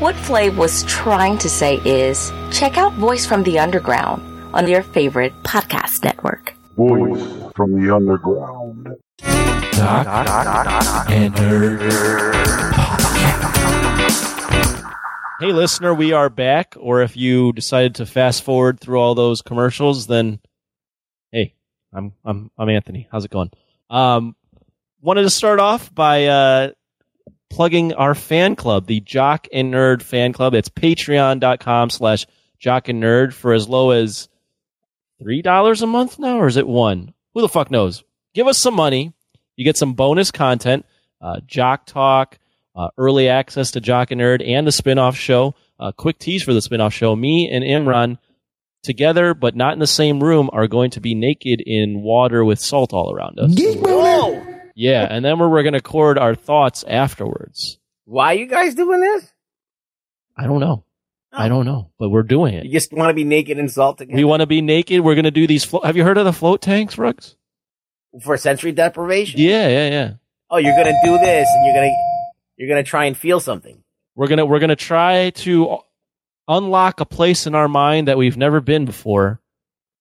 What Flav was trying to say is check out Voice from the Underground on your favorite podcast network. Voice from the Underground. Doc, doc, doc, doc and Nerd. Hey, listener, we are back. Or if you decided to fast forward through all those commercials, then hey, I'm I'm I'm Anthony. How's it going? Um, wanted to start off by uh, plugging our fan club, the Jock and Nerd fan club. It's patreon dot com slash jock and nerd for as low as three dollars a month now, or is it one? Who the fuck knows? Give us some money. You get some bonus content, uh, Jock Talk. Uh, early access to Jock and Nerd and the spinoff show. Uh, quick tease for the spinoff show. Me and Imran, together but not in the same room, are going to be naked in water with salt all around us. Whoa! Yeah, and then we're, we're going to record our thoughts afterwards. Why are you guys doing this? I don't know. Oh. I don't know, but we're doing it. You just want to be naked and salt together? We want to be naked. We're going to do these... Flo- Have you heard of the float tanks, Ruggs? For sensory deprivation? Yeah, yeah, yeah. Oh, you're going to do this and you're going to... You're gonna try and feel something. We're gonna we're gonna try to unlock a place in our mind that we've never been before.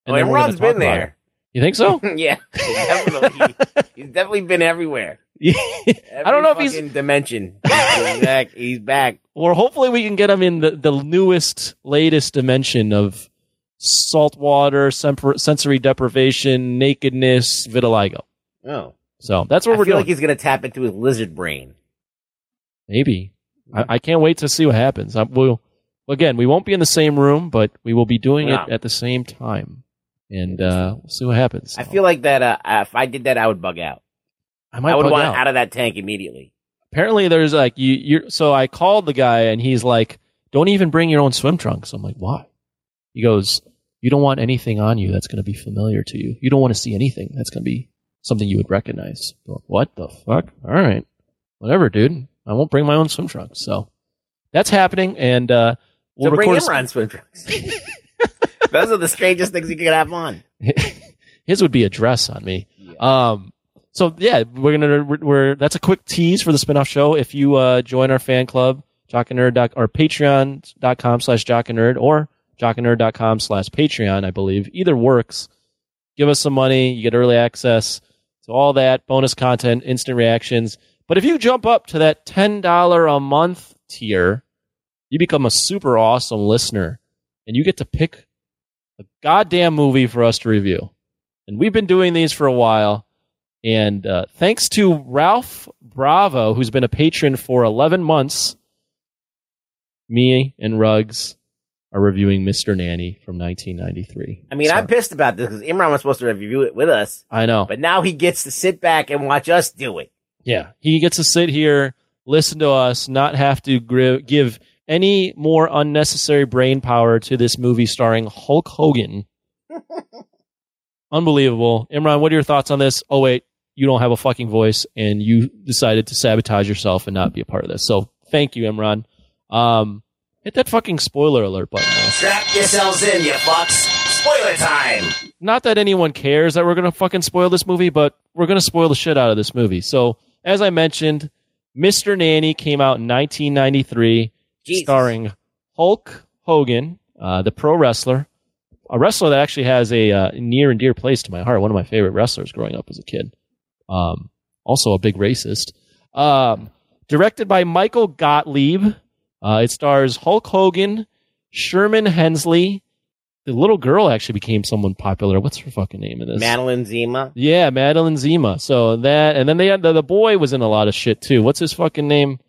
And oh, everyone's been there. It. You think so? Yeah, definitely. He's definitely been everywhere. Yeah. Every I don't know if he's in dimension. He's back. He's back. Or hopefully we can get him in the, the newest, latest dimension of salt water, semper, sensory deprivation, nakedness, vitiligo. Oh. So that's what I we're feel doing. I feel like he's going to tap into his lizard brain. Maybe. Mm-hmm. I, I can't wait to see what happens. I, we'll, again, we won't be in the same room, but we will be doing wow. it at the same time. And uh, we'll see what happens. I so, feel like that uh, if I did that, I would bug out. I, might I would want out. out of that tank immediately. Apparently, there's like, you. You're, so I called the guy, and he's like, don't even bring your own swim trunks. I'm like, why? He goes, you don't want anything on you that's going to be familiar to you. You don't want to see anything that's going to be something you would recognize. What the fuck? All right. Whatever, dude. I won't bring my own swim trunks. So that's happening. And uh, we'll so record. Bring Imran swim trunks. Those are the strangest things you could have on. His would be a dress on me. Yeah. Um, so, yeah, we're going to, we're, that's a quick tease for the spinoff show. If you uh, join our fan club, Jock and Nerd, or patreon.com slash Jock and Nerd, or jockandnerd.com slash Patreon, I believe. Either works. Give us some money. You get early access to all that, bonus content, instant reactions. But if you jump up to that ten dollars a month tier, you become a super awesome listener, and you get to pick a goddamn movie for us to review. And we've been doing these for a while, and uh, thanks to Ralph Bravo, who's been a patron for eleven months, me and Ruggs are reviewing Mister Nanny from nineteen ninety-three. I mean, so, I'm pissed about this because Imran was supposed to review it with us. I know. But now he gets to sit back and watch us do it. Yeah, he gets to sit here, listen to us, not have to gri- give any more unnecessary brain power to this movie starring Hulk Hogan. Unbelievable. Imran, what are your thoughts on this? Oh, wait, you don't have a fucking voice, and you decided to sabotage yourself and not be a part of this. So thank you, Imran. Um... Hit that fucking spoiler alert button. Though. Strap yourselves in, you fucks. Spoiler time. Not that anyone cares that we're going to fucking spoil this movie, but we're going to spoil the shit out of this movie. So, as I mentioned, Mister Nanny came out in nineteen ninety-three, Jesus. Starring Hulk Hogan, uh, the pro wrestler, a wrestler that actually has a uh, near and dear place to my heart. One of my favorite wrestlers growing up as a kid. Um, also a big racist. Um, directed by Michael Gottlieb. Uh, it stars Hulk Hogan, Sherman Hensley. The little girl actually became someone popular. What's her fucking name in this? Madeline Zima. Yeah, Madeline Zima. So that, and then they had the, the boy was in a lot of shit too. What's his fucking name?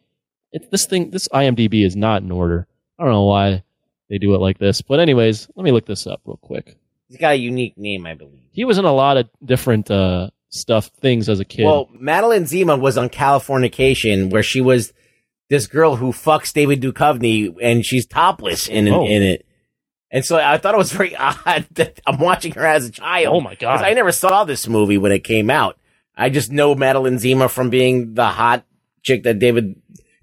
It, this thing, this IMDb is not in order. I don't know why they do it like this, but anyways, let me look this up real quick. He's got a unique name, I believe. He was in a lot of different uh, stuff, things as a kid. Well, Madeline Zima was on Californication, where she was this girl who fucks David Duchovny, and she's topless in oh. in it. And so I thought it was very odd that I'm watching her as a child. Oh, my God. I never saw this movie when it came out. I just know Madeline Zima from being the hot chick that David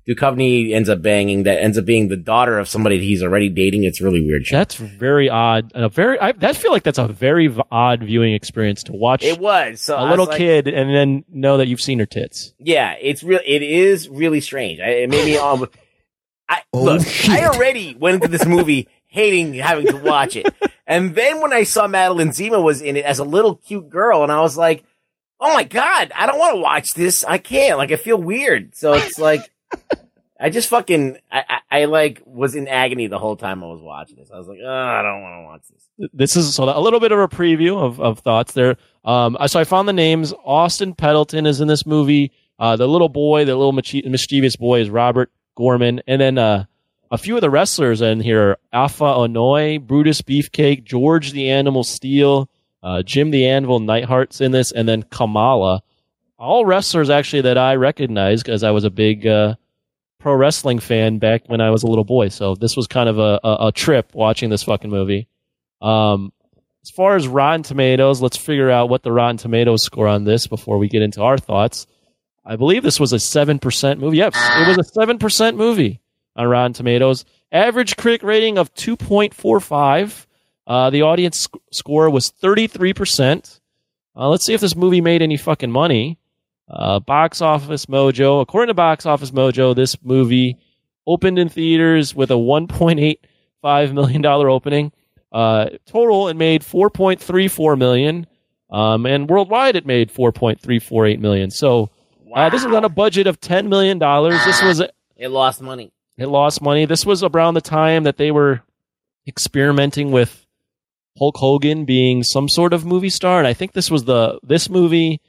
Duchovny ends up banging, that ends up being the daughter of somebody that he's already dating. It's really weird shit. That's very odd. A very, I that feel like that's a very v- odd viewing experience to watch. It was. So a little was like, kid, and then know that you've seen her tits. Yeah, it's real. It is really strange. I, it made me um, I, oh, look, shit. I already went into this movie hating having to watch it, and then when I saw Madeline Zima was in it as a little cute girl, and I was like, oh my God, I don't want to watch this. I can't. Like, I feel weird. So it's like. I just fucking, I, I, I like was in agony the whole time I was watching this. I was like, oh, I don't want to watch this. This is so a little bit of a preview of, of thoughts there. Um, so I found the names. Austin Peddleton is in this movie. Uh, the little boy, the little machi- mischievous boy is Robert Gorman. And then uh, a few of the wrestlers in here are Alpha Onoy, Brutus Beefcake, George the Animal Steel, uh, Jim the Anvil Nightheart's in this, and then Kamala. All wrestlers actually that I recognize because I was a big... Uh, pro wrestling fan back when I was a little boy, so this was kind of a, a, a trip watching this fucking movie. Um, as far as Rotten Tomatoes, let's figure out what the Rotten Tomatoes score on this before we get into our thoughts. I believe this was a seven percent movie. Yes, it was a seven percent movie on Rotten Tomatoes. Average critic rating of two point four five. Uh, the audience sc- score was thirty-three percent. Uh, let's see if this movie made any fucking money. Uh, Box Office Mojo. According to Box Office Mojo, this movie opened in theaters with a one point eight five million dollars opening. Uh, total, it made four point three four million dollars. Um, and worldwide, it made four point three four eight million dollars. So wow. uh, this was on a budget of ten million dollars. This was... It lost money. It lost money. This was around the time that they were experimenting with Hulk Hogan being some sort of movie star, and I think this was the this movie,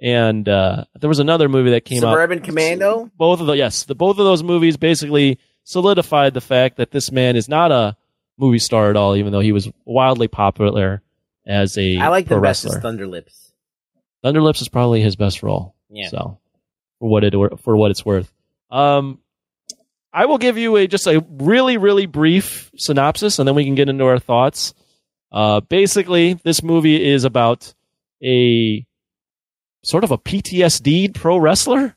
and uh, there was another movie that came out. Suburban Commando? Both of the yes, the both of those movies basically solidified the fact that this man is not a movie star at all, even though he was wildly popular as a I like the best is Thunderlips. Thunderlips is probably his best role. Yeah. So for what it for what it's worth. Um I will give you a just a really, really brief synopsis, and then we can get into our thoughts. Uh, basically, this movie is about a sort of a P T S D pro wrestler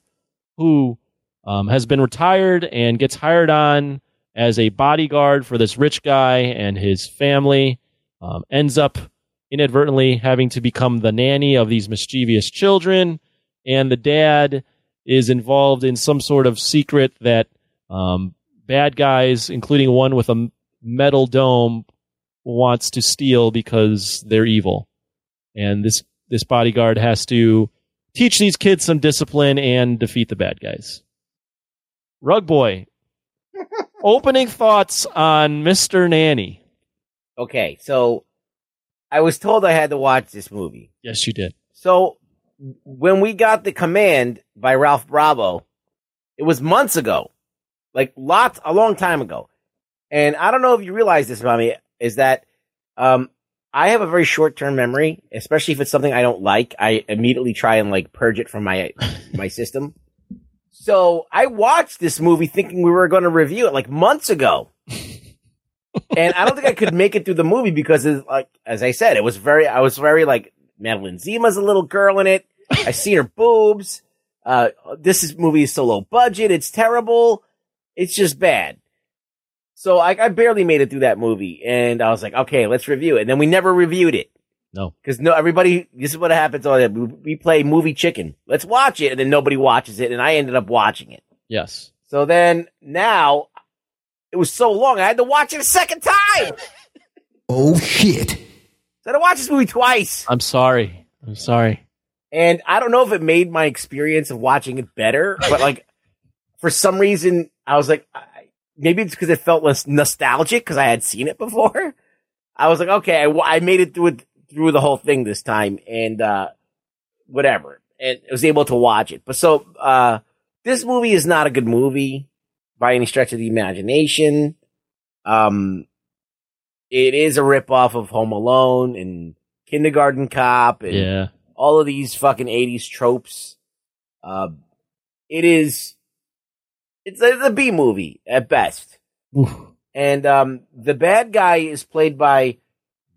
who um, has been retired and gets hired on as a bodyguard for this rich guy and his family, um, ends up inadvertently having to become the nanny of these mischievous children, and the dad is involved in some sort of secret that Um, bad guys, including one with a metal dome, wants to steal because they're evil. And this, this bodyguard has to teach these kids some discipline and defeat the bad guys. Rug Boy, opening thoughts on Mister Nanny. Okay, so I was told I had to watch this movie. Yes, you did. So when we got The Command by Ralph Bravo, it was months ago. Like, lots, a long time ago. And I don't know if you realize this, Mommy, is that um, I have a very short-term memory, especially if it's something I don't like. I immediately try and, like, purge it from my my system. So I watched this movie thinking we were going to review it, like, months ago. And I don't think I could make it through the movie because, it's like, as I said, it was very, I was very, like, Madeline Zima's a little girl in it. I see her boobs. Uh, this is, movie is so low budget. It's terrible. It's just bad. So I, I barely made it through that movie, and I was like, okay, let's review it. And then we never reviewed it. No. Because no, everybody, this is what happens all day. We play movie chicken. Let's watch it, and then nobody watches it, and I ended up watching it. Yes. So then, now, it was so long, I had to watch it a second time! Oh, shit. So I had to watch this movie twice. I'm sorry. I'm sorry. And I don't know if it made my experience of watching it better, but, like, for some reason, I was like, I, maybe it's because it felt less nostalgic because I had seen it before. I was like, okay, I, I made it through it, through the whole thing this time, and uh, whatever, and I was able to watch it. But so uh, this movie is not a good movie by any stretch of the imagination. Um, it is a ripoff of Home Alone and Kindergarten Cop and yeah. all of these fucking eighties tropes. Uh, it is. It's a, it's a B movie at best. Oof. And um, the bad guy is played by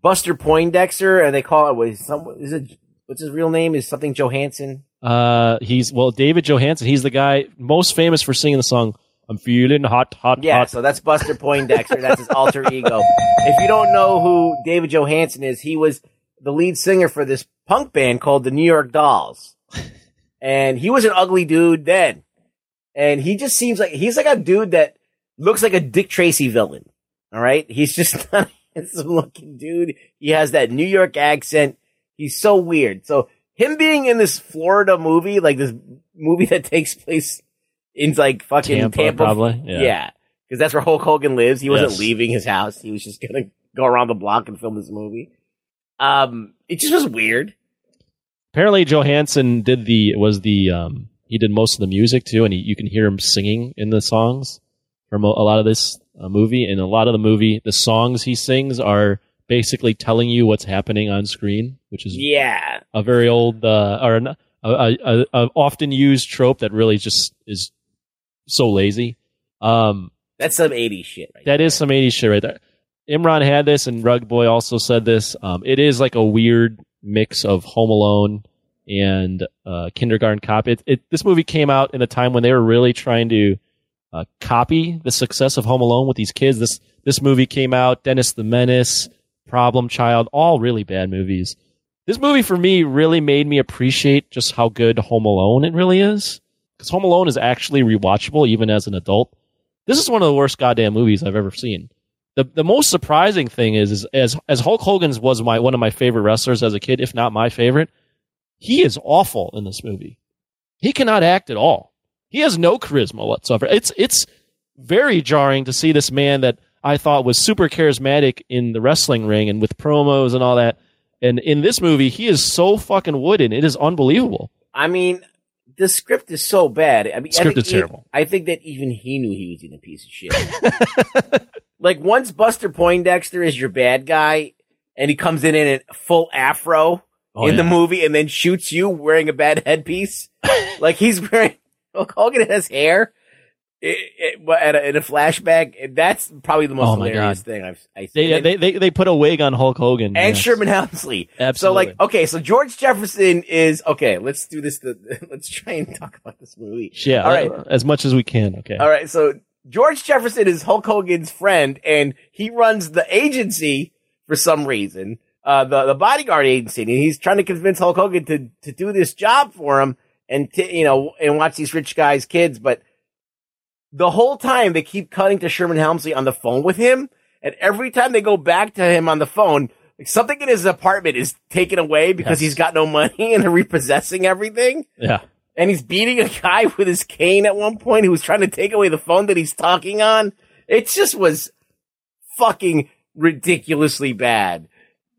Buster Poindexter, and they call it, what, is some, is it what's his real name? Is something Johansson? Uh, he's well, David Johansson. He's the guy most famous for singing the song "I'm Feeling Hot, Hot, yeah, Hot." Yeah, so that's Buster Poindexter. That's his alter ego. If you don't know who David Johansson is, he was the lead singer for this punk band called the New York Dolls, and he was an ugly dude then. And he just seems like, he's like a dude that looks like a Dick Tracy villain. All right. He's just not a handsome looking dude. He has that New York accent. He's so weird. So him being in this Florida movie, like this movie that takes place in like fucking Tampa. Tampa probably. Yeah. yeah. Cause that's where Hulk Hogan lives. He wasn't yes. leaving his house. He was just going to go around the block and film this movie. Um, it just was weird. Apparently Johansson did the, was the, um, he did most of the music, too, and he, you can hear him singing in the songs from a, a lot of this uh, movie. And a lot of the movie, the songs he sings are basically telling you what's happening on screen, which is yeah. a very old uh, or a, a, a, a often used trope that really just is so lazy. Um, That's some eighties shit. Right that there. Is some eighties shit right there. Imran had this, and Rug Boy also said this. Um, it is like a weird mix of Home Alone and uh, Kindergarten Cop. It, it, this movie came out in a time when they were really trying to uh, copy the success of Home Alone with these kids. This this movie came out, Dennis the Menace, Problem Child, all really bad movies. This movie, for me, really made me appreciate just how good Home Alone it really is. Because Home Alone is actually rewatchable, even as an adult. This is one of the worst goddamn movies I've ever seen. The the most surprising thing is, is as as Hulk Hogan's was my one of my favorite wrestlers as a kid, if not my favorite, he is awful in this movie. He cannot act at all. He has no charisma whatsoever. It's it's very jarring to see this man that I thought was super charismatic in the wrestling ring and with promos and all that. And in this movie, he is so fucking wooden. It is unbelievable. I mean, the script is so bad. I mean, script I think is terrible. He, I think that even he knew he was in a piece of shit. Like, once Buster Poindexter is your bad guy and he comes in in a full afro oh, in yeah. the movie and then shoots you wearing a bad headpiece. Like, he's wearing... Hogan has hair. It, it, at a, in a flashback, that's probably the most oh hilarious God. thing I've I seen. They, they, they, they put a wig on Hulk Hogan. And yes. Sherman Hemsley. Absolutely. So, like, okay, so George Jefferson is, okay, let's do this. To, let's try and talk about this movie. Yeah, all right. As much as we can, okay. All right, so George Jefferson is Hulk Hogan's friend, and he runs the agency for some reason, uh, the, the bodyguard agency, and he's trying to convince Hulk Hogan to, to do this job for him and, to, you know, and watch these rich guys' kids, but the whole time they keep cutting to Sherman Helmsley on the phone with him, and every time they go back to him on the phone, like, something in his apartment is taken away because yes. he's got no money and they're repossessing everything. Yeah. And he's beating a guy with his cane at one point who was trying to take away the phone that he's talking on. It just was fucking ridiculously bad.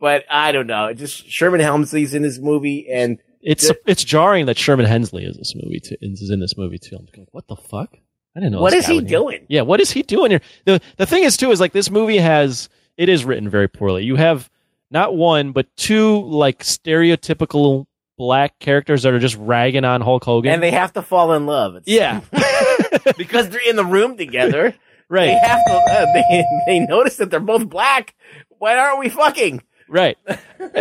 But I don't know. It just Sherman Helmsley's in this movie, and it's the, it's jarring that Sherman Hemsley is this movie too, is in this movie too. I'm like, what the fuck? I didn't know. What is he doing? Here. Yeah, what is he doing here? The the thing is too is like this movie has it is written very poorly. You have not one but two like stereotypical black characters that are just ragging on Hulk Hogan, and they have to fall in love. It's yeah, because they're in the room together. Right. They have to. Uh, they they notice that they're both black. Why aren't we fucking? Right.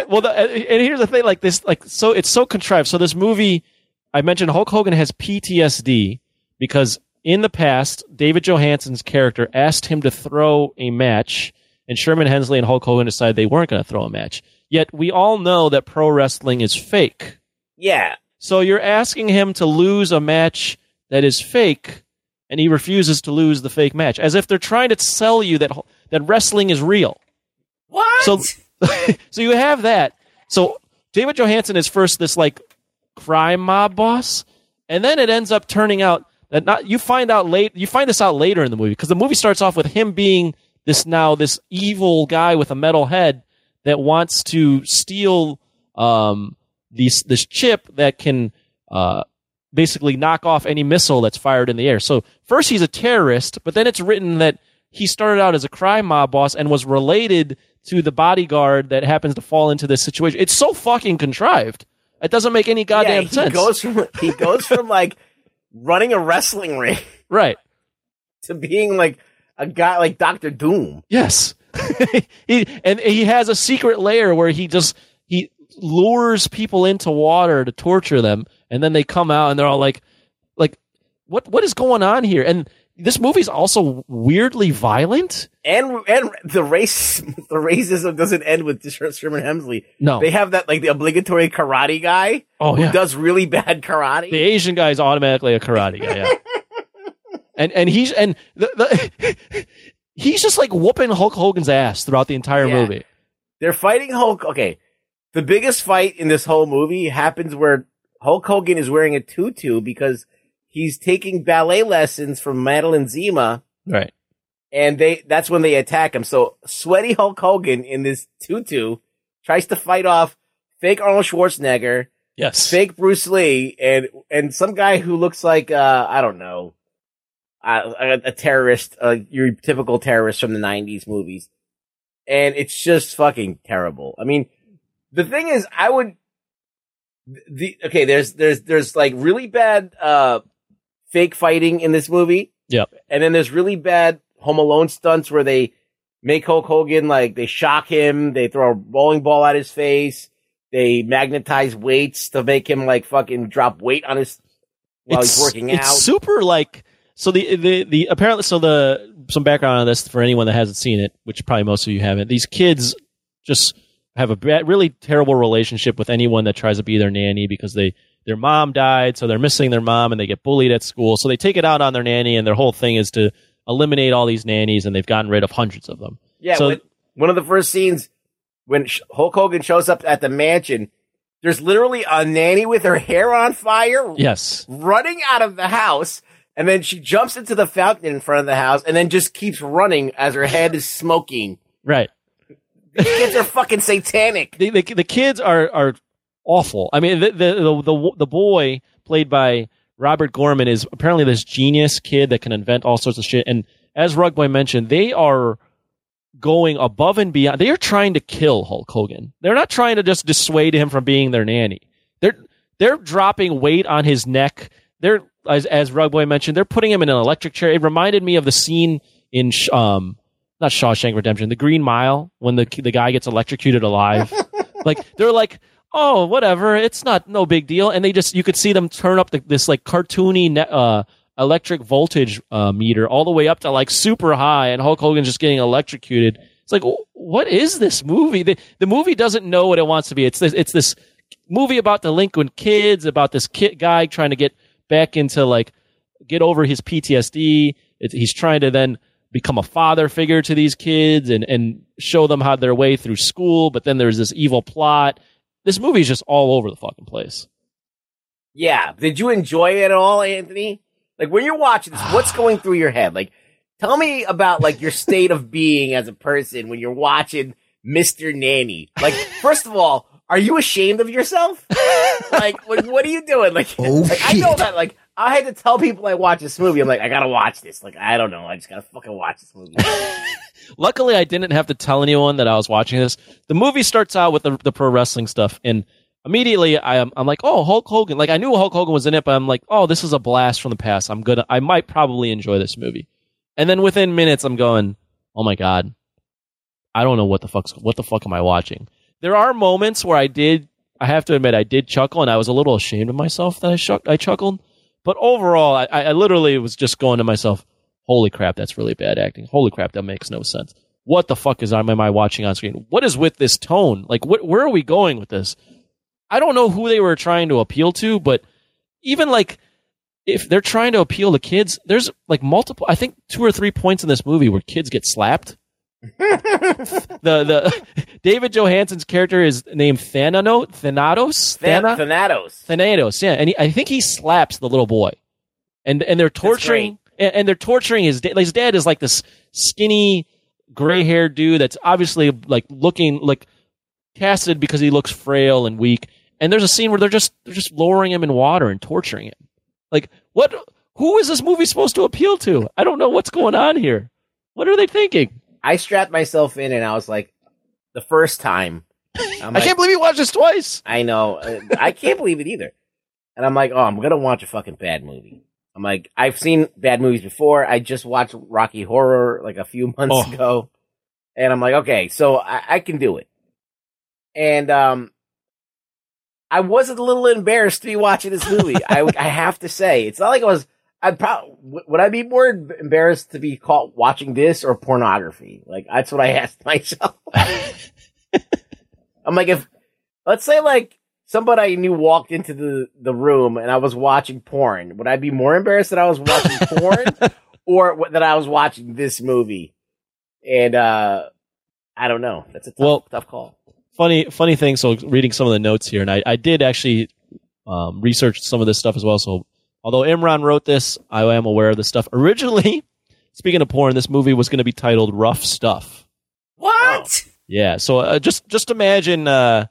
Well, the, and here's the thing. Like this. Like so. It's so contrived. So this movie, I mentioned Hulk Hogan has P T S D because in the past, David Johansen's character asked him to throw a match, and Sherman Hemsley and Hulk Hogan decided they weren't going to throw a match. Yet we all know that pro wrestling is fake. Yeah. So you're asking him to lose a match that is fake, and he refuses to lose the fake match, as if they're trying to sell you that that wrestling is real. What? So, so you have that. So David Johansen is first this like crime mob boss, and then it ends up turning out. That not you find out late. You find this out later in the movie because the movie starts off with him being this now this evil guy with a metal head that wants to steal um these this chip that can uh basically knock off any missile that's fired in the air. So first he's a terrorist, but then it's written that he started out as a crime mob boss and was related to the bodyguard that happens to fall into this situation. It's so fucking contrived. It doesn't make any goddamn yeah, he sense. Goes from, he goes from like. running a wrestling ring. Right. To being like a guy like Doctor Doom. Yes. he, and he has a secret lair where he just, he lures people into water to torture them. And then they come out and they're all like, like, what, what is going on here? And this movie's also weirdly violent. And, and the race, the racism doesn't end with Sherman Hemsley. No. They have that, like, the obligatory karate guy. Oh, who yeah. does really bad karate. The Asian guy is automatically a karate guy. Yeah. and, and he's, and the, the he's just like whooping Hulk Hogan's ass throughout the entire yeah. movie. They're fighting Hulk. Okay. The biggest fight in this whole movie happens where Hulk Hogan is wearing a tutu because he's taking ballet lessons from Madeline Zima. Right. And they that's when they attack him. So sweaty Hulk Hogan in this tutu tries to fight off fake Arnold Schwarzenegger. Yes. Fake Bruce Lee. And and some guy who looks like, uh, I don't know, a, a terrorist, uh, your typical terrorist from the nineties movies. And it's just fucking terrible. I mean, the thing is, I would... the Okay, there's, there's, there's like really bad... uh. fake fighting in this movie. Yep. And then there's really bad Home Alone stunts where they make Hulk Hogan, like, they shock him, they throw a bowling ball at his face, they magnetize weights to make him, like, fucking drop weight on his, while it's, he's working it's out. It's super, like, so the, the, the, apparently, so the, some background on this for anyone that hasn't seen it, which probably most of you haven't, these kids just have a bad, really terrible relationship with anyone that tries to be their nanny because they, their mom died, so they're missing their mom, and they get bullied at school. So they take it out on their nanny, and their whole thing is to eliminate all these nannies, and they've gotten rid of hundreds of them. Yeah, so, one of the first scenes, when Hulk Hogan shows up at the mansion, there's literally a nanny with her hair on fire yes. running out of the house, and then she jumps into the fountain in front of the house and then just keeps running as her head is smoking. Right. The kids are fucking satanic. The, the, the kids are, are awful. I mean, the, the the the boy played by Robert Gorman is apparently this genius kid that can invent all sorts of shit. And as Rugboy mentioned, they are going above and beyond. They are trying to kill Hulk Hogan. They're not trying to just dissuade him from being their nanny. They're they're dropping weight on his neck. They're as as Rugboy mentioned, they're putting him in an electric chair. It reminded me of the scene in um. Not Shawshank Redemption, The Green Mile, when the the guy gets electrocuted alive. Like, they're like, oh, whatever, it's not, no big deal. And they just, you could see them turn up the, this, like, cartoony uh, electric voltage uh, meter all the way up to, like, super high, and Hulk Hogan's just getting electrocuted. It's like, what is this movie? The, the movie doesn't know what it wants to be. It's this, it's this movie about delinquent kids, about this kid guy trying to get back into, like, get over his P T S D. It, he's trying to then become a father figure to these kids and, and show them how their way through school. But then there's this evil plot. This movie is just all over the fucking place. Yeah. Did you enjoy it at all, Anthony? Like, when you're watching this, what's going through your head? Like, tell me about, like, your state of being as a person when you're watching Mister Nanny. Like, first of all, are you ashamed of yourself? Like, like, what are you doing? Like, oh, like I know that, like, I had to tell people I watch this movie. I'm like, I gotta watch this. Like, I don't know. I just gotta fucking watch this movie. Luckily, I didn't have to tell anyone that I was watching this. The movie starts out with the, the pro wrestling stuff, and immediately I'm, I'm like, oh, Hulk Hogan. Like, I knew Hulk Hogan was in it, but I'm like, oh, this is a blast from the past. I'm good. I might probably enjoy this movie. And then within minutes, I'm going, oh my God, I don't know what the fuck's, what the fuck am I watching? There are moments where I did, I have to admit, I did chuckle, and I was a little ashamed of myself that I, shuck, I chuckled. But overall, I, I literally was just going to myself, holy crap, that's really bad acting. Holy crap, that makes no sense. What the fuck is am I watching on screen? What is with this tone? Like, what, where are we going with this? I don't know who they were trying to appeal to, but even, like, if they're trying to appeal to kids, there's, like, multiple, I think two or three points in this movie where kids get slapped. the the David Johansen's character is named Thanano, Thanatos, Thana, Thanatos, Thanatos. Yeah, and he, I think he slaps the little boy, and and they're torturing and, and they're torturing his dad. His dad is like this skinny, gray-haired dude that's obviously like looking like casted because he looks frail and weak. And there's a scene where they're just they're just lowering him in water and torturing him. Like, what? Who is this movie supposed to appeal to? I don't know what's going on here. What are they thinking? I strapped myself in and I was like, the first time. I'm I like, can't believe you watched this twice. I know. I can't believe it either. And I'm like, oh, I'm going to watch a fucking bad movie. I'm like, I've seen bad movies before. I just watched Rocky Horror like a few months oh. ago. And I'm like, okay, so I, I can do it. And um, I was a little embarrassed to be watching this movie. I, I have to say, it's not like I was. I'd probably, would I be more embarrassed to be caught watching this or pornography? Like, that's what I asked myself. I'm like, if, let's say like somebody I knew walked into the, the room and I was watching porn, would I be more embarrassed that I was watching porn or that I was watching this movie? And, uh, I don't know. That's a tough, well, tough call. Funny, funny thing. So reading some of the notes here, and I, I did actually, um, research some of this stuff as well. So, although Imran wrote this, I am aware of this stuff. Originally, speaking of porn, this movie was going to be titled Rough Stuff. What? Oh. Yeah, so uh, just just imagine uh,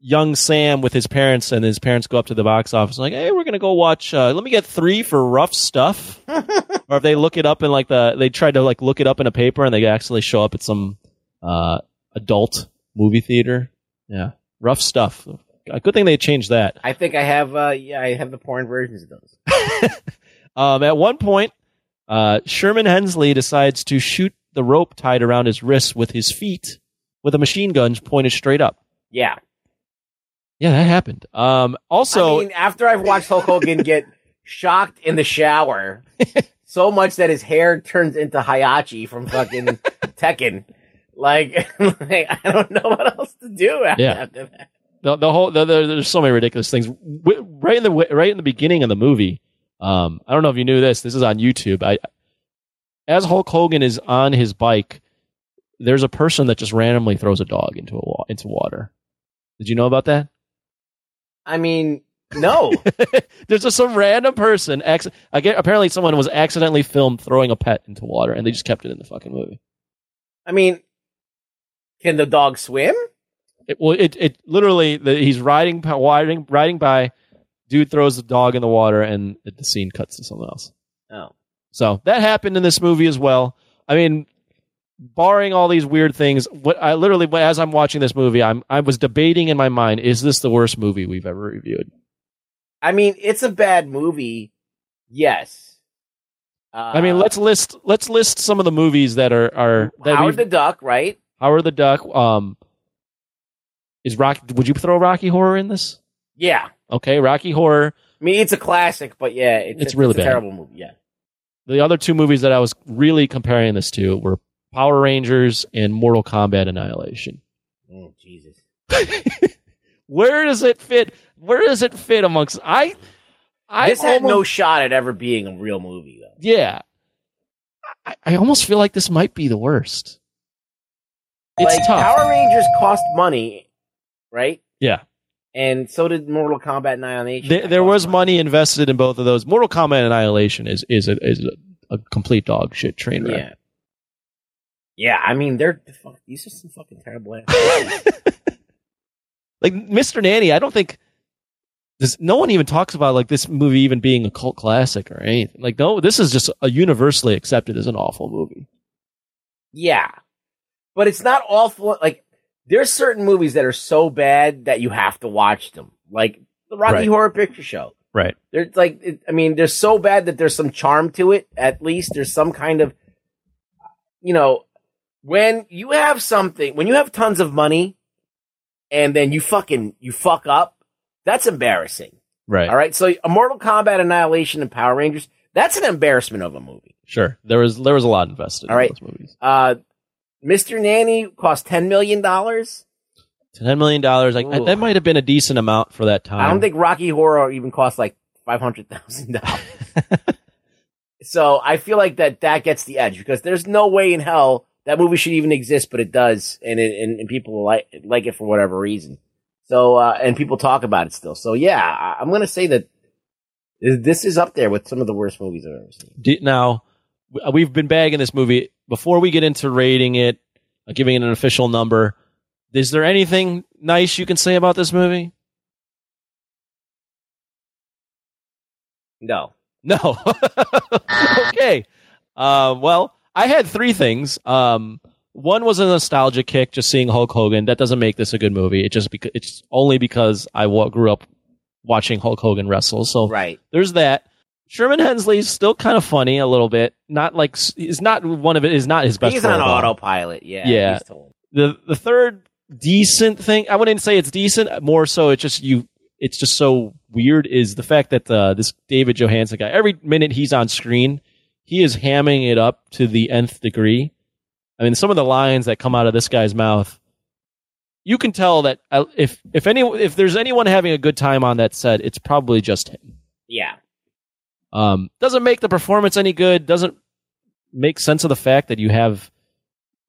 young Sam with his parents, and his parents go up to the box office and like, hey, we're going to go watch, uh, let me get three for Rough Stuff. Or if they look it up in like the, they tried to like look it up in a paper and they actually show up at some uh, adult movie theater. Yeah, Rough Stuff. A good thing they changed that. I think I have, uh, yeah, I have the porn versions of those. um, at one point, uh, Sherman Hensley decides to shoot the rope tied around his wrists with his feet with a machine gun pointed straight up. Yeah, yeah, that happened. Um, also, I mean, after I've watched Hulk Hogan get shocked in the shower so much that his hair turns into Hayachi from fucking Tekken, like, like I don't know what else to do after, yeah. after that. The, the whole the, the, there's so many ridiculous things right in the right in the beginning of the movie. Um, I don't know if you knew this. This is on YouTube. I, as Hulk Hogan is on his bike, there's a person that just randomly throws a dog into a into water. Did you know about that? I mean, No. There's just some random person. Acc- I get, apparently someone was accidentally filmed throwing a pet into water, and they just kept it in the fucking movie. I mean, can the dog swim? It, well, it it literally, the, he's riding, riding riding by, dude throws the dog in the water, and the scene cuts to someone else. Oh. So that happened in this movie as well. I mean, barring all these weird things, what I literally, as I'm watching this movie, I'm I was debating in my mind, is this the worst movie we've ever reviewed? I mean, it's a bad movie, yes. Uh, I mean, let's list let's list some of the movies that are are that Howard the Duck, right? Howard the Duck. Um, is Rocky? Would you throw Rocky Horror in this? Yeah. Okay, Rocky Horror. I mean, it's a classic, but yeah, it's, it's really it's a bad. Terrible movie. Yeah. The other two movies that I was really comparing this to were Power Rangers and Mortal Kombat Annihilation. Oh, Jesus. Where does it fit? Where does it fit amongst... I, I This almost, had no shot at ever being a real movie, though. Yeah. I, I almost feel like this might be the worst. It's like, tough. Power Rangers cost money, right? Yeah. And so did Mortal Kombat Annihilation. There, there was money. money invested in both of those. Mortal Kombat Annihilation is is a, is a, a complete dog shit train wreck. Yeah. Yeah, I mean, they're these are some fucking terrible ass. Like Mister Nanny, I don't think this, no one even talks about like this movie even being a cult classic or anything. Like, no, this is just a universally accepted as an awful movie. Yeah, but it's not awful. Like, there's certain movies that are so bad that you have to watch them, like the Rocky right. Horror Picture Show. Right? There's like, it, I mean, they're so bad that there's some charm to it. At least there's some kind of, you know. When you have something, when you have tons of money, and then you fucking, you fuck up, that's embarrassing. Right. All right? So Mortal Kombat Annihilation and Power Rangers, that's an embarrassment of a movie. Sure. There was there was a lot invested All right. in those movies. Uh, Mister Nanny cost ten million dollars. ten million dollars. Like, I, that might have been a decent amount for that time. I don't think Rocky Horror even cost like five hundred thousand dollars. So I feel like that that gets the edge, because there's no way in hell that movie should even exist, but it does, and it, and, and people like like it for whatever reason. So, uh, and people talk about it still. So, yeah, I'm gonna say that this is up there with some of the worst movies I've ever seen. Do, now, we've been bagging this movie. Before we get into rating it, giving it an official number, is there anything nice you can say about this movie? No, no. Okay. Uh, well. I had three things. Um, one was a nostalgia kick, just seeing Hulk Hogan. That doesn't make this a good movie. It just beca- it's only because I w- grew up watching Hulk Hogan wrestle. So right. There's that. Sherman Hensley's still kind of funny a little bit. Not like is not one of it is not his best. He's on autopilot. Yeah. Yeah. He's told. The the third decent thing, I wouldn't say it's decent. More so, it's just you. It's just so weird. Is the fact that uh, this David Johansen guy, every minute he's on screen, he is hamming it up to the nth degree. I mean, some of the lines that come out of this guy's mouth, you can tell that if if any if there's anyone having a good time on that set, it's probably just him. Yeah. Um, doesn't make the performance any good. Doesn't make sense of the fact that you have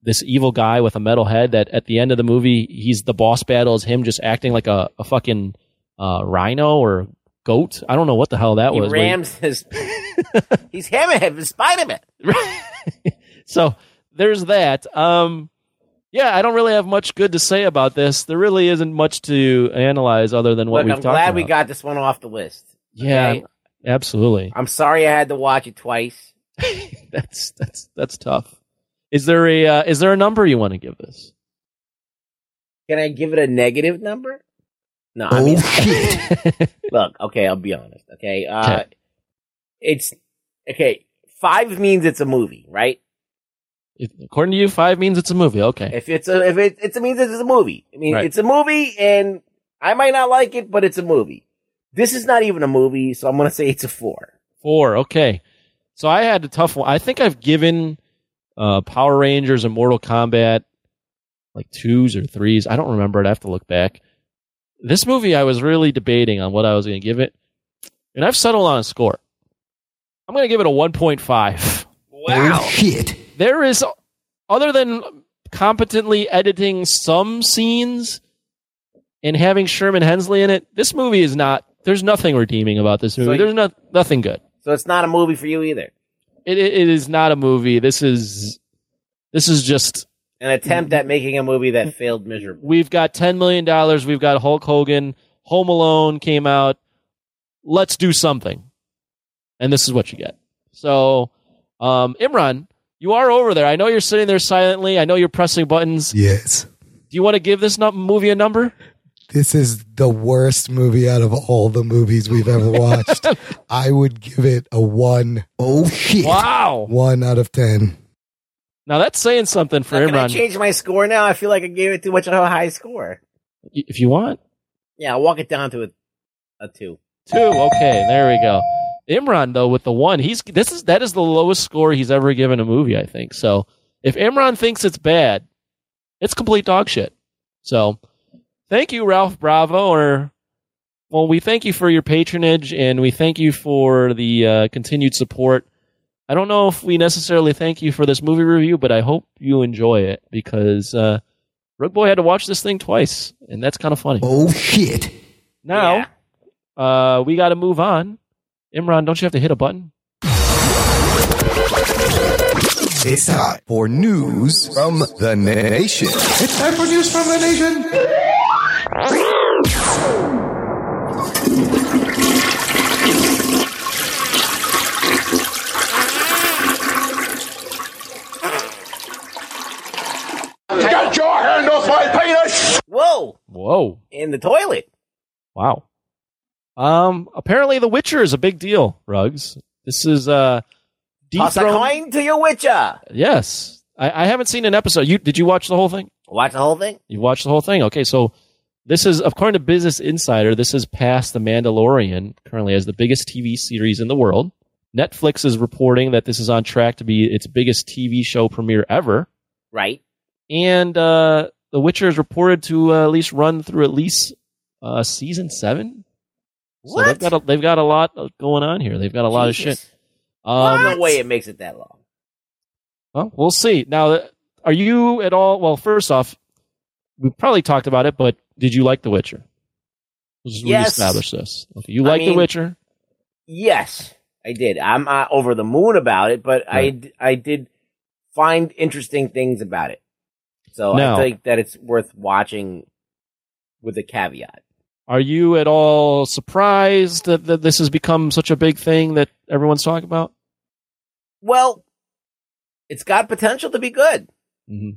this evil guy with a metal head that at the end of the movie, he's the boss battle is him just acting like a, a fucking uh, rhino or goat. I don't know what the hell that he was. He rams his... He's hammerhead with Spider-Man. So there's that. Um, yeah, I don't really have much good to say about this. There really isn't much to analyze other than what Look, we've I'm talked about. I'm glad we got this one off the list. Yeah, okay? Absolutely. I'm sorry I had to watch it twice. that's that's that's tough. Is there a uh, is there a number you want to give this? Can I give it a negative number? No, I mean, look, okay, I'll be honest, okay? Uh, it's, okay, five means it's a movie, right? If, according to you, five means it's a movie, okay. If it's a, if it, it's a means it's a movie. I mean, right. It's a movie, and I might not like it, but it's a movie. This is not even a movie, so I'm going to say it's a four. Four, okay. So I had a tough one. I think I've given uh, Power Rangers and Mortal Kombat like twos or threes. I don't remember it. I have to look back. This movie, I was really debating on what I was going to give it, and I've settled on a score. I'm going to give it a one point five. Wow. Oh, shit. There is, other than competently editing some scenes and having Sherman Hensley in it, this movie is not There's nothing redeeming about this movie. So you, There's no, nothing good. So it's not a movie for you either. It, it it is not a movie. This is this is just an attempt at making a movie that failed miserably. We've got ten million dollars. We've got Hulk Hogan. Home Alone came out. Let's do something. And this is what you get. So, um, Imran, you are over there. I know you're sitting there silently. I know you're pressing buttons. Yes. Do you want to give this movie a number? This is the worst movie out of all the movies we've ever watched. I would give it a one. Oh, shit. Wow. One out of ten. Now, that's saying something for Imran. Can I change my score now? I feel like I gave it too much of a high score. If you want. Yeah, I'll walk it down to a, a two. Two. Okay, there we go. Imran, though, with the one, he's this is that is the lowest score he's ever given a movie, I think. So if Imran thinks it's bad, it's complete dog shit. So... Thank you, Ralph Bravo. Or, well, we thank you for your patronage, and we thank you for the uh, continued support. I don't know if we necessarily thank you for this movie review, but I hope you enjoy it, because uh, Rogue Boy had to watch this thing twice, and that's kind of funny. Oh, shit. Now, yeah. uh, we got to move on. Imran, don't you have to hit a button? It's time for news from the nation. It's time for news from the nation. Get your hand off my penis! Whoa! Whoa! In the toilet. Wow. Um. Apparently, The Witcher is a big deal. Rugs. This is uh. Dethrone- Toss a coin to your Witcher. Yes, I, I haven't seen an episode. You did you watch the whole thing? Watch the whole thing. You watched the whole thing. Okay, so. This is, according to Business Insider, this is past The Mandalorian, currently as the biggest T V series in the world. Netflix is reporting that this is on track to be its biggest T V show premiere ever. Right. And uh, The Witcher is reported to uh, at least run through at least uh, season seven. What? So they've got a, they've got a lot going on here. They've got a lot Jesus. of shit. Um, There's no way it makes it that long. Well, we'll see. Now, are you at all... Well, first off, we probably talked about it, but did you like The Witcher? Let's yes. Establish this. Okay. You like I mean, The Witcher? Yes, I did. I'm uh, over the moon about it, but right. I, I did find interesting things about it. So now, I think that it's worth watching with a caveat. Are you at all surprised that, that this has become such a big thing that everyone's talking about? Well, it's got potential to be good. Mm-hmm.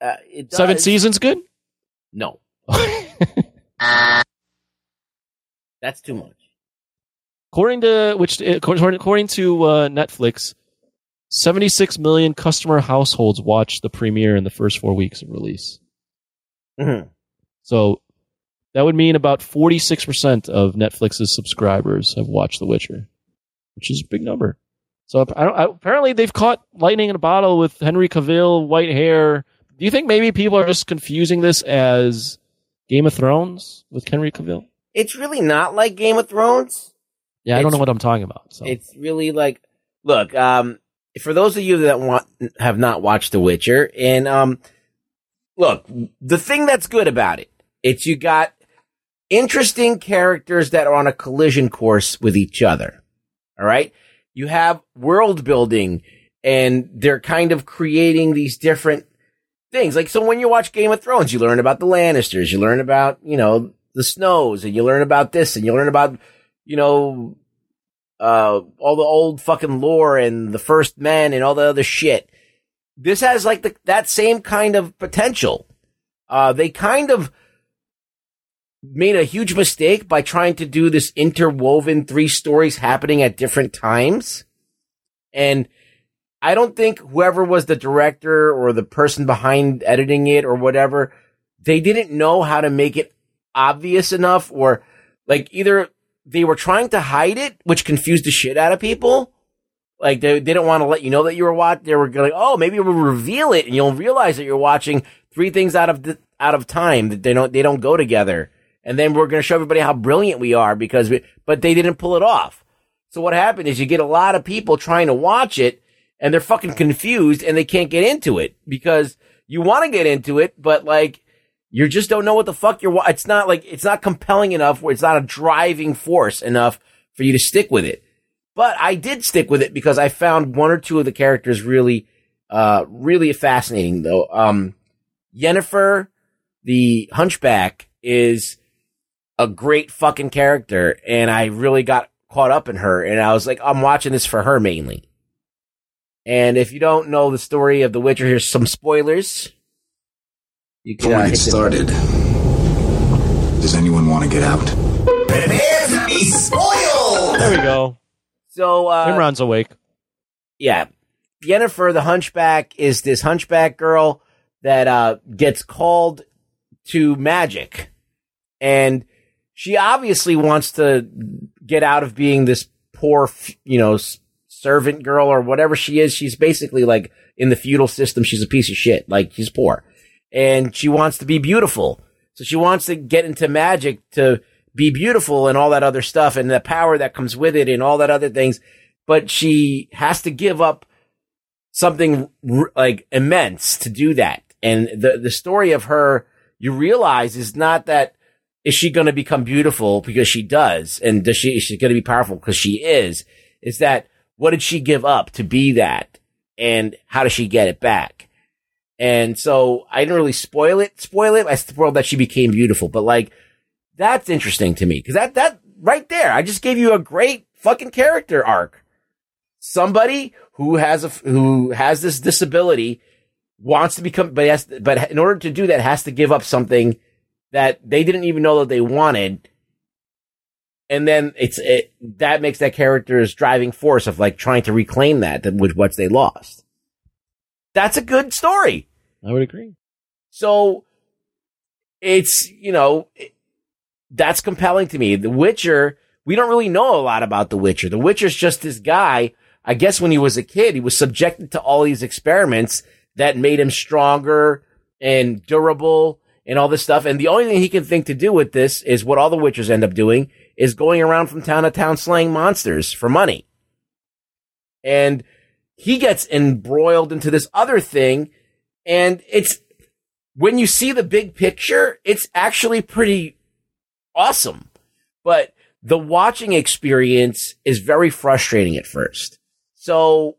Uh, it Seven seasons good? No. That's too much. According to which according to uh, Netflix, seventy-six million customer households watched the premiere in the first four weeks of release. Mm-hmm. So that would mean about forty-six percent of Netflix's subscribers have watched The Witcher, which is a big number. So I don't, I, apparently they've caught lightning in a bottle with Henry Cavill, white hair. Do you think maybe people are just confusing this as Game of Thrones with Henry Cavill? It's really not like Game of Thrones. Yeah, I it's, don't know what I'm talking about. So. It's really like, look, um, for those of you that want have not watched The Witcher, and um, look, the thing that's good about it, it's you got interesting characters that are on a collision course with each other. All right? You have world building, and they're kind of creating these different things. Like, so when you watch Game of Thrones, you learn about the Lannisters, you learn about, you know, the Snows, and you learn about this, and you learn about, you know, uh, all the old fucking lore and the First Men and all the other shit. This has like the, that same kind of potential. Uh, they kind of made a huge mistake by trying to do this interwoven three stories happening at different times. And I don't think whoever was the director or the person behind editing it or whatever, they didn't know how to make it obvious enough, or like either they were trying to hide it, which confused the shit out of people. Like they, they didn't want to let you know that you were watching. They were going, oh, maybe we'll reveal it and you'll realize that you're watching three things out of the, out of time that they don't, they don't go together. And then we're going to show everybody how brilliant we are because we, but they didn't pull it off. So what happened is you get a lot of people trying to watch it, and they're fucking confused, and they can't get into it because you want to get into it, but like You just don't know what the fuck you're watching. It's not like, it's not compelling enough, where it's not a driving force enough for you to stick with it. But I did stick with it because I found one or two of the characters really, uh, really fascinating though. Um, Yennefer, the Hunchback, is a great fucking character, and I really got caught up in her, and I was like, I'm watching this for her mainly. And if you don't know the story of The Witcher, here's some spoilers. You can uh, get started. Does anyone want to get out? Prepare to be spoiled! There we go. So, uh... Imran's awake. Yeah. Yennefer, the Hunchback, is this Hunchback girl that uh, gets called to magic. And she obviously wants to get out of being this poor, you know, servant girl or whatever she is. She's basically, like, in the feudal system, she's a piece of shit. Like, she's poor. And she wants to be beautiful. So she wants to get into magic to be beautiful and all that other stuff and the power that comes with it and all that other things. But she has to give up something like immense to do that. And the, the story of her, you realize, is not that is she going to become beautiful because she does. And does she, is she going to be powerful because she is, is that what did she give up to be that? And how does she get it back? And so I didn't really spoil it, spoil it. I spoiled that she became beautiful, but like, that's interesting to me. Cause that, that right there, I just gave you a great fucking character arc. Somebody who has a, who has this disability wants to become, but has, but in order to do that has to give up something that they didn't even know that they wanted. And then it's, it, that makes that character's driving force of like trying to reclaim that, with what they lost. That's a good story. I would agree. So it's, you know, it, that's compelling to me. The Witcher, we don't really know a lot about The Witcher. The Witcher's just this guy. I guess when he was a kid, he was subjected to all these experiments that made him stronger and durable and all this stuff. And the only thing he can think to do with this is what all the Witchers end up doing is going around from town to town slaying monsters for money. And he gets embroiled into this other thing. And it's, when you see the big picture, it's actually pretty awesome. But the watching experience is very frustrating at first. So,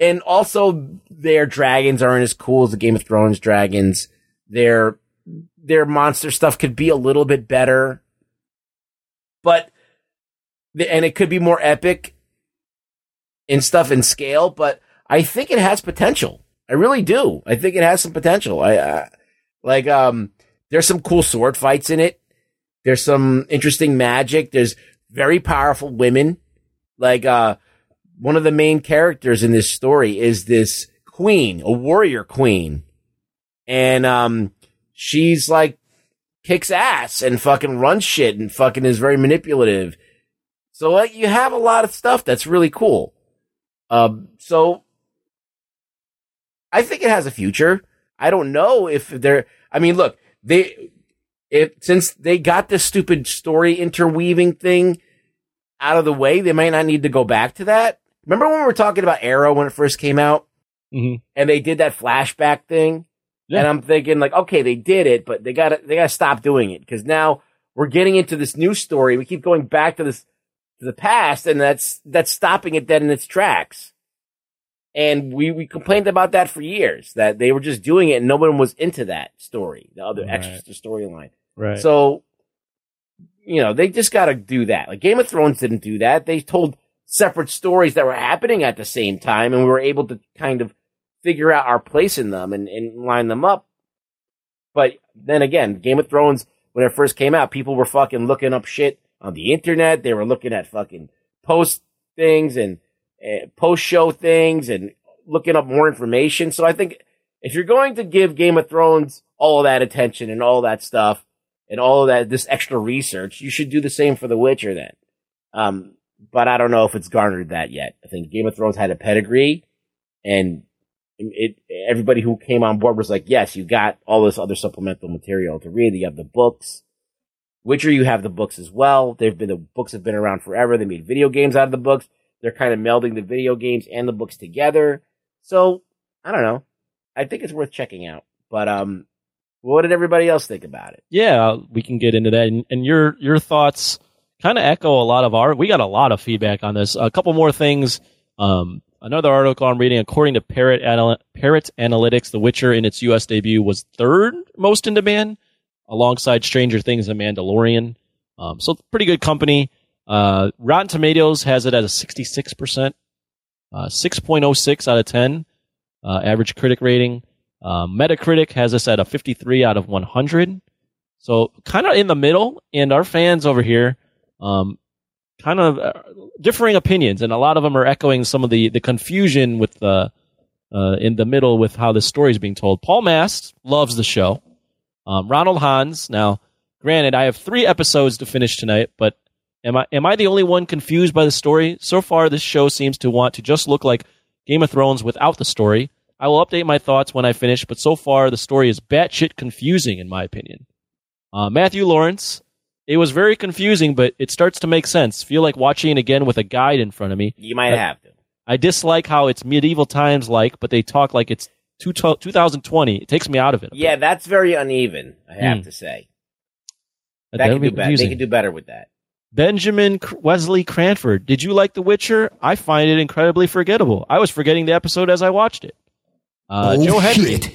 and also their dragons aren't as cool as the Game of Thrones dragons. Their, their monster stuff could be a little bit better, but, and it could be more epic and stuff in scale, but I think it has potential. I really do. I think it has some potential. I, uh, like, um, there's some cool sword fights in it. There's some interesting magic. There's very powerful women. Like, uh, one of the main characters in this story is this queen, a warrior queen. And, um, she's like, kicks ass and fucking runs shit and fucking is very manipulative. So, like, you have a lot of stuff that's really cool. Um, so I think it has a future. I don't know if they're, I mean, look, they, it, since they got this stupid story interweaving thing out of the way, they might not need to go back to that. Remember when we were talking about Arrow when it first came out? Mm-hmm. And they did that flashback thing? Yeah. And I'm thinking like, okay, they did it, but they gotta, they gotta stop doing it. Cause now we're getting into this new story. We keep going back to this, the past, and that's that's stopping it dead in its tracks. And we, we complained about that for years, that they were just doing it and no one was into that story, the other right. extra storyline. Right. So, you know, they just got to do that. Like Game of Thrones didn't do that. They told separate stories that were happening at the same time, and we were able to kind of figure out our place in them and, and line them up. But then again, Game of Thrones, when it first came out, people were fucking looking up shit on the internet. They were looking at fucking post things and uh, post show things and looking up more information. So I think if you're going to give Game of Thrones all that attention and all that stuff and all that, this extra research, you should do the same for The Witcher then. Um, but I don't know if it's garnered that yet. I think Game of Thrones had a pedigree, and it, everybody who came on board was like, yes, you got all this other supplemental material to read. You have the books. Witcher, you have the books as well. They've been, the books have been around forever. They made video games out of the books. They're kind of melding the video games and the books together. So I don't know. I think it's worth checking out. But um, What did everybody else think about it? Yeah, we can get into that. And, and your your thoughts kind of echo a lot of our... We got a lot of feedback on this. A couple more things. Um, another article I'm reading, according to Parrot, Anal- Parrot Analytics, The Witcher in its U S debut was third most in demand, alongside Stranger Things and Mandalorian. Um, so pretty good company. Uh, Rotten Tomatoes has it at a sixty-six percent, uh, six point oh six out of ten, uh, average critic rating. Uh, Metacritic has us at a fifty-three out of one hundred. So kind of in the middle, and our fans over here, um, kind of uh, differing opinions, and a lot of them are echoing some of the, the confusion with the, uh, in the middle with how this story is being told. Paul Mast loves the show. Um, Ronald Hans, now, granted, I have three episodes to finish tonight, but am I am I the only one confused by the story? So far, this show seems to want to just look like Game of Thrones without the story. I will update my thoughts when I finish, but so far, the story is batshit confusing, in my opinion. Uh, Matthew Lawrence, it was very confusing, but it starts to make sense. Feel like watching it again with a guide in front of me. You might I, have to. I dislike how it's medieval times like, but they talk like it's two thousand twenty. It takes me out of it. Yeah, bit. That's very uneven, I have mm. to say. That, that could do better. They could do better with that. Benjamin Wesley Cranford, did you like The Witcher? I find it incredibly forgettable. I was forgetting the episode as I watched it. Uh, oh, Joe Henry, shit.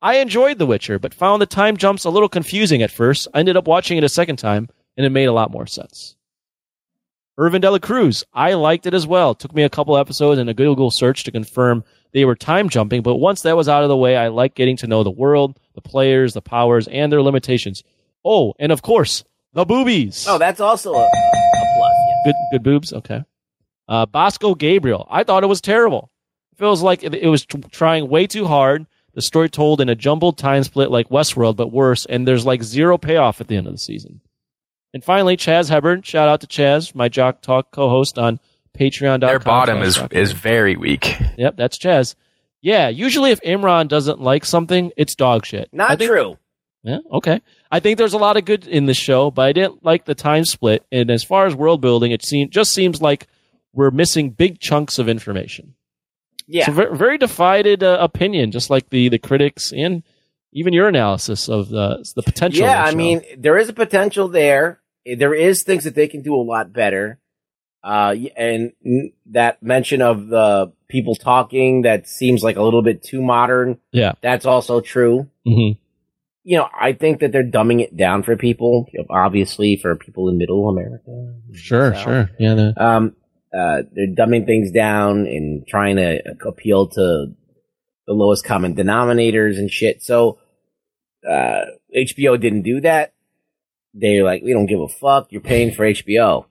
I enjoyed The Witcher, but found the time jumps a little confusing at first. I ended up watching it a second time, and it made a lot more sense. Irvin Dela Cruz, I liked it as well. It took me a couple episodes and a Google search to confirm they were time jumping, but once that was out of the way, I liked getting to know the world, the players, the powers, and their limitations. Oh, and of course, the boobies. Oh, that's also a, a plus. Yeah. Good, good boobs. Okay. Uh, Bosco Gabriel. I thought it was terrible. It feels like it, it was t- trying way too hard. The story told in a jumbled time split like Westworld, but worse. And there's like zero payoff at the end of the season. And finally, Chaz Hebert. Shout out to Chaz, my Jock Talk co-host on Patreon dot com. Their bottom is, is very weak. Yep, that's Chaz. Yeah, usually if Imran doesn't like something, it's dog shit. Not think, true. Yeah, okay. I think there's a lot of good in this show, but I didn't like the time split. And as far as world building, it seemed, just seems like we're missing big chunks of information. Yeah. So very, very divided uh, opinion, just like the, the critics and even your analysis of the, the potential. Yeah, I mean, there is a potential there. There is things that they can do a lot better. Uh, and that mention of the people talking that seems like a little bit too modern. Yeah. That's also true. Mm-hmm. You know, I think that they're dumbing it down for people, obviously for people in middle America. Sure, so, sure. Yeah. No. Um, uh, they're dumbing things down and trying to appeal to the lowest common denominators and shit. So, uh, H B O didn't do that. They're like, we don't give a fuck. You're paying for H B O.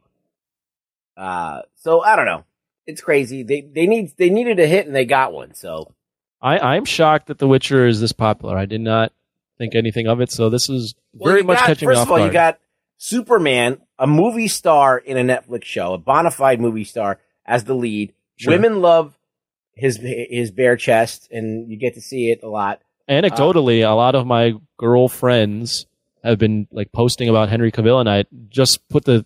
Uh, so I don't know. It's crazy. They, they need, they needed a hit and they got one. So I, I'm shocked that The Witcher is this popular. I did not think anything of it, so this is very well, much got, catching me off guard. First of all, you got Superman, a movie star in a Netflix show, a bonafide movie star as the lead. Sure. Women love his his bare chest, and you get to see it a lot. Anecdotally, um, a lot of my girlfriends have been like posting about Henry Cavill, and I just put the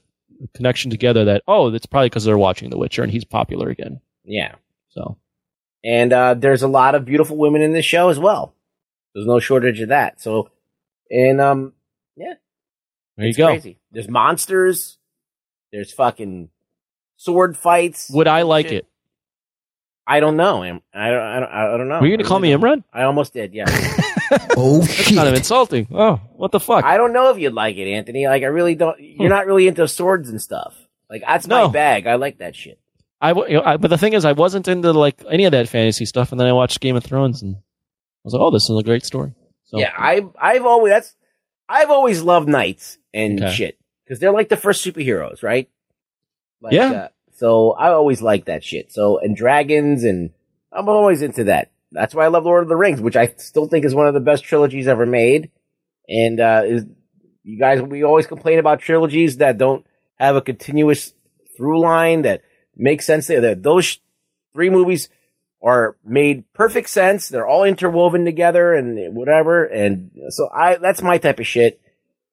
connection together that, oh, that's probably because they're watching The Witcher, and he's popular again. Yeah. So, and uh, there's a lot of beautiful women in this show as well. There's no shortage of that. So, and, um, yeah. There you go. Crazy. There's monsters. There's fucking sword fights. Would I like shit. it? I don't know. I don't, I don't, I don't know. Were you going to call me Imran? I almost did, yeah. Oh, that's shit. That's kind of insulting. Oh, what the fuck? I don't know if you'd like it, Anthony. Like, I really don't. You're hmm. not really into swords and stuff. Like, that's no. my bag. I like that shit. I, you know, I, but the thing is, I wasn't into, like, any of that fantasy stuff, and then I watched Game of Thrones and I was like, oh, this is a great story. So, yeah, I, I've always that's, I've always loved knights and okay. shit because they're like the first superheroes, right? Like, yeah. Uh, so I always liked that shit. So and dragons and I'm always into that. That's why I love Lord of the Rings, which I still think is one of the best trilogies ever made. And uh, is you guys, we always complain about trilogies that don't have a continuous through line that makes sense. That those sh- three movies. Or made perfect sense. They're all interwoven together and whatever. And so I, that's my type of shit.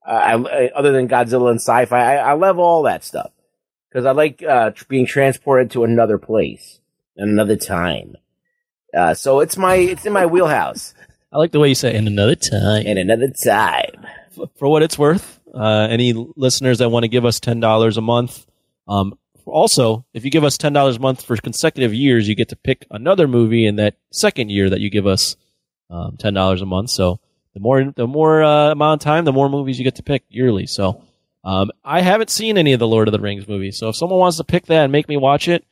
Uh, I, other than Godzilla and sci-fi, I, I love all that stuff because I like uh, being transported to another place and another time. Uh, so it's my, it's in my wheelhouse. I like the way you say it. And another time. And another time. For what it's worth, uh, any listeners that want to give us ten dollars a month. Um, also, if you give us ten dollars a month for consecutive years, you get to pick another movie in that second year that you give us um, ten dollars a month. So the more the more uh, amount of time, the more movies you get to pick yearly. So um, I haven't seen any of the Lord of the Rings movies. So if someone wants to pick that and make me watch it,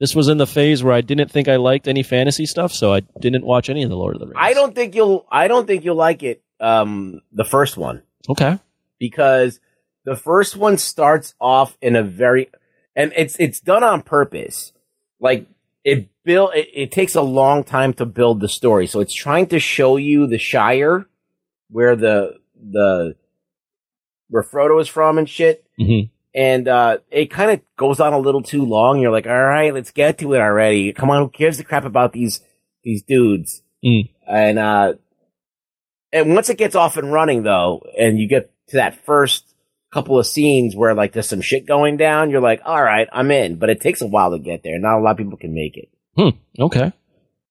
this was in the phase where I didn't think I liked any fantasy stuff, so I didn't watch any of the Lord of the Rings. I don't think you'll. I don't think you'll like it. Um, the first one, okay, because the first one starts off in a very, and it's it's done on purpose. Like it build, it, it takes a long time to build the story, so it's trying to show you the Shire, where the the where Frodo is from and shit. Mm-hmm. And uh, it kind of goes on a little too long. You're like, all right, let's get to it already. Come on, who gives a crap about these these dudes? Mm. And uh, and once it gets off and running, though, and you get to that first couple of scenes where like there's some shit going down, you're like, all right, I'm in. But it takes a while to get there. Not a lot of people can make it. Hmm. Okay.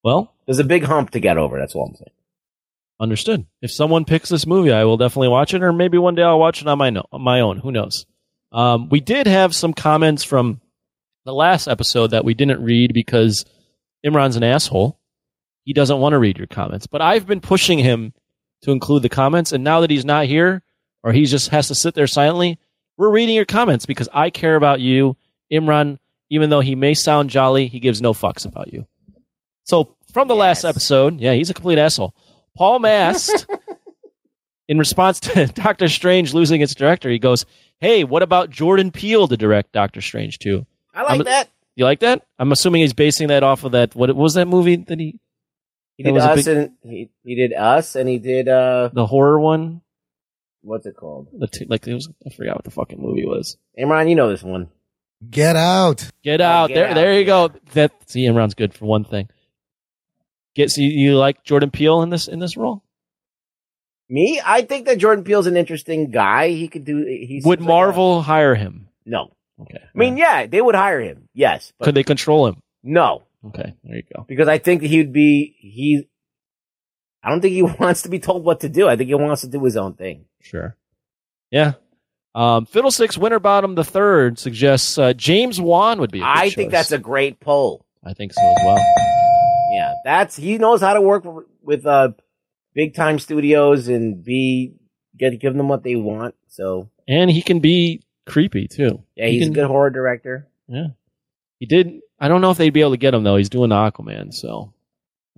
Well, there's a big hump to get over. That's all I'm saying. Understood. If someone picks this movie, I will definitely watch it, or maybe one day I'll watch it on my no- on my own. Who knows? Um, we did have some comments from the last episode that we didn't read because Imran's an asshole. He doesn't want to read your comments. But I've been pushing him to include the comments, and now that he's not here, or he just has to sit there silently, we're reading your comments because I care about you. Imran, even though he may sound jolly, he gives no fucks about you. So from the yes. last episode, yeah, he's a complete asshole. Paul Mast, in response to Doctor Strange losing its director, he goes, hey, what about Jordan Peele to direct Doctor Strange two? I like I'm, that. You like that? I'm assuming he's basing that off of that. What, what was that movie that he? He did us big, and he, he did us and he did uh, the horror one. What's it called? The t- like it was, I forgot what the fucking movie was. Imran, you know this one. Get Out. Get Out. Get there, out. there you go. That see, Imran's good for one thing. Get so you, you like Jordan Peele in this in this role? Me? I think that Jordan Peele's an interesting guy. He could do... He's would Marvel like hire him? No. Okay. I mean, yeah, they would hire him. Yes. But could they control him? No. Okay. There you go. Because I think that he would be... He. I don't think he wants to be told what to do. I think he wants to do his own thing. Sure. Yeah. Um, Fiddlesticks Winterbottom the Third suggests uh, James Wan would be a good I choice. Think that's a great poll. I think so as well. Yeah. That's... He knows how to work with... Uh, big time studios and be get give them what they want. So and he can be creepy too. Yeah, he he's can, a good horror director. Yeah, he did. I don't know if they'd be able to get him though. He's doing Aquaman, so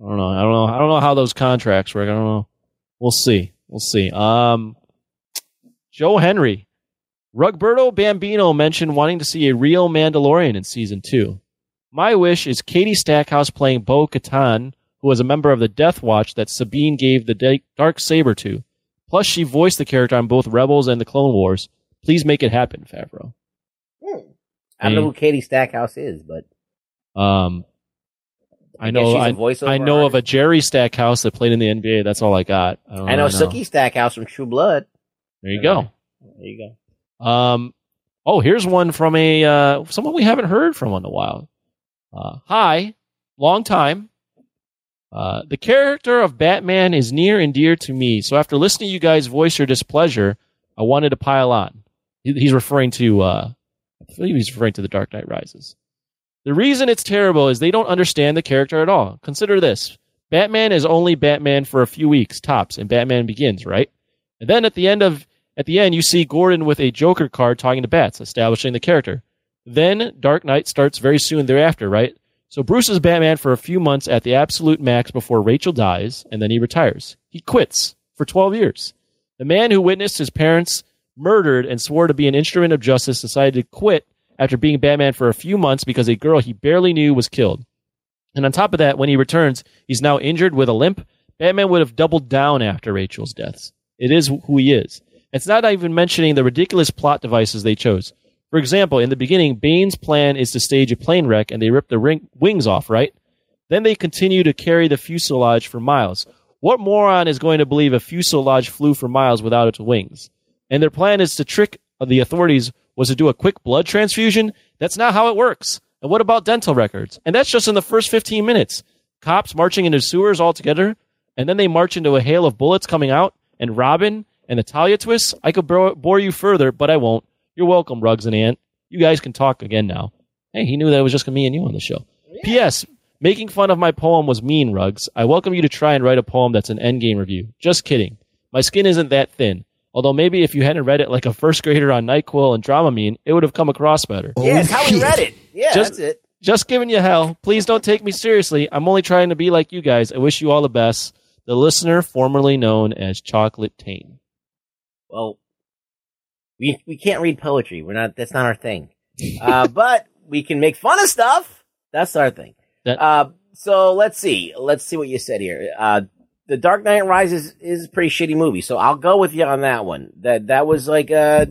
I don't know. I don't know. I don't know how those contracts work. I don't know. We'll see. We'll see. Um, Joe Henry, Rugberto Bambino mentioned wanting to see a real Mandalorian in season two. My wish is Katie Stackhouse playing Bo-Katan, who was a member of the Death Watch that Sabine gave the dark saber to. Plus, she voiced the character on both Rebels and the Clone Wars. Please make it happen, Favreau. Hmm. I don't know who Katie Stackhouse is, but um, I, I know I, I know artist. of a Jerry Stackhouse that played in the N B A. That's all I got. I, don't I know, know Sookie Stackhouse from True Blood. There you all go. Right. There you go. Um, oh, here's one from a uh, someone we haven't heard from in a while. Uh, hi, long time. Uh, the character of Batman is near and dear to me, so after listening to you guys voice your displeasure, I wanted to pile on. He, he's referring to, uh, I believe he's referring to The Dark Knight Rises. The reason it's terrible is they don't understand the character at all. Consider this. Batman is only Batman for a few weeks, tops, and Batman Begins, right? And then at the end of, at the end, you see Gordon with a Joker card talking to Bats, establishing the character. Then Dark Knight starts very soon thereafter, right? So Bruce is Batman for a few months at the absolute max before Rachel dies, and then he retires. He quits for twelve years. The man who witnessed his parents murdered and swore to be an instrument of justice decided to quit after being Batman for a few months because a girl he barely knew was killed. And on top of that, when he returns, he's now injured with a limp. Batman would have doubled down after Rachel's deaths. It is who he is. It's not even mentioning the ridiculous plot devices they chose. For example, in the beginning, Bane's plan is to stage a plane wreck, and they rip the ring- wings off, right? Then they continue to carry the fuselage for miles. What moron is going to believe a fuselage flew for miles without its wings? And their plan is to trick the authorities was to do a quick blood transfusion? That's not how it works. And what about dental records? And that's just in the first fifteen minutes. Cops marching into sewers all together. and then they march into a hail of bullets coming out, and Robin and Natalia twists. I could bore you further, but I won't. You're welcome, Ruggs and Ant. You guys can talk again now. Hey, he knew that it was just me and you on the show. Yeah. P S Making fun of my poem was mean, Ruggs. I welcome you to try and write a poem that's an Endgame review. Just kidding. My skin isn't that thin. Although maybe if you hadn't read it like a first grader on NyQuil and Dramamine, it would have come across better. Oh, yeah, that's how we read it. Yeah, just, that's it. Just giving you hell. Please don't take me seriously. I'm only trying to be like you guys. I wish you all the best. The listener formerly known as Chocolate Tane. Well, we we can't read poetry. We're not. That's not our thing. Uh, but we can make fun of stuff. That's our thing. That- uh, so let's see. Let's see what you said here. Uh, The Dark Knight Rises is a pretty shitty movie, so I'll go with you on that one. That that was like uh,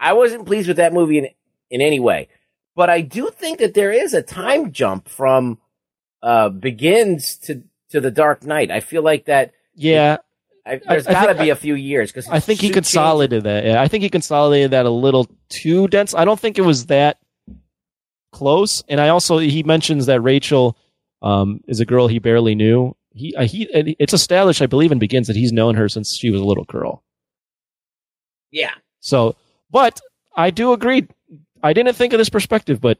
I wasn't pleased with that movie in in any way, but I do think that there is a time jump from uh, Begins to to The Dark Knight. I feel like that. Yeah, I, there's got to be I, a few years because I think he consolidated changes. that. Yeah, I think he consolidated that a little too dense. I don't think it was that close, and I also he mentions that Rachel um, is a girl he barely knew. He, uh, he, it's established, I believe, in Begins that he's known her since she was a little girl. Yeah. So, but I do agree. I didn't think of this perspective, but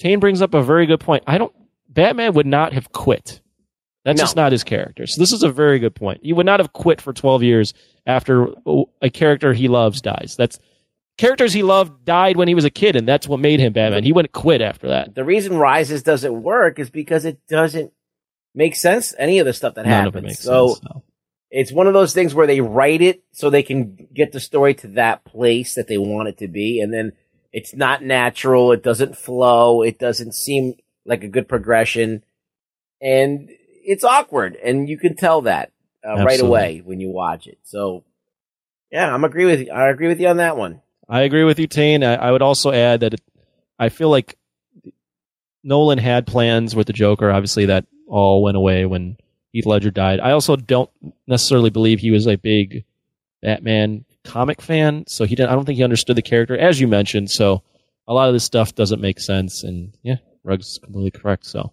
Tane brings up a very good point. I don't. Batman would not have quit. That's no. just not his character. So this is a very good point. He would not have quit for twelve years after a character he loves dies. That's characters he loved died when he was a kid, and that's what made him Batman. He wouldn't quit after that. The reason Rises doesn't work is because it doesn't make sense, any of the stuff that None happens. It so sense, no. It's one of those things where they write it so they can get the story to that place that they want it to be, and then it's not natural, it doesn't flow, it doesn't seem like a good progression, and it's awkward, and you can tell that uh, right away when you watch it. So, yeah, I'm agree with you. I agree with you on that one. I agree with you, Tane. I, I would also add that it, I feel like Nolan had plans with the Joker, obviously, that all went away when Heath Ledger died. I also don't necessarily believe he was a big Batman comic fan, so he didn't. I don't think he understood the character, as you mentioned. So a lot of this stuff doesn't make sense. And yeah, Ruggs is completely correct. So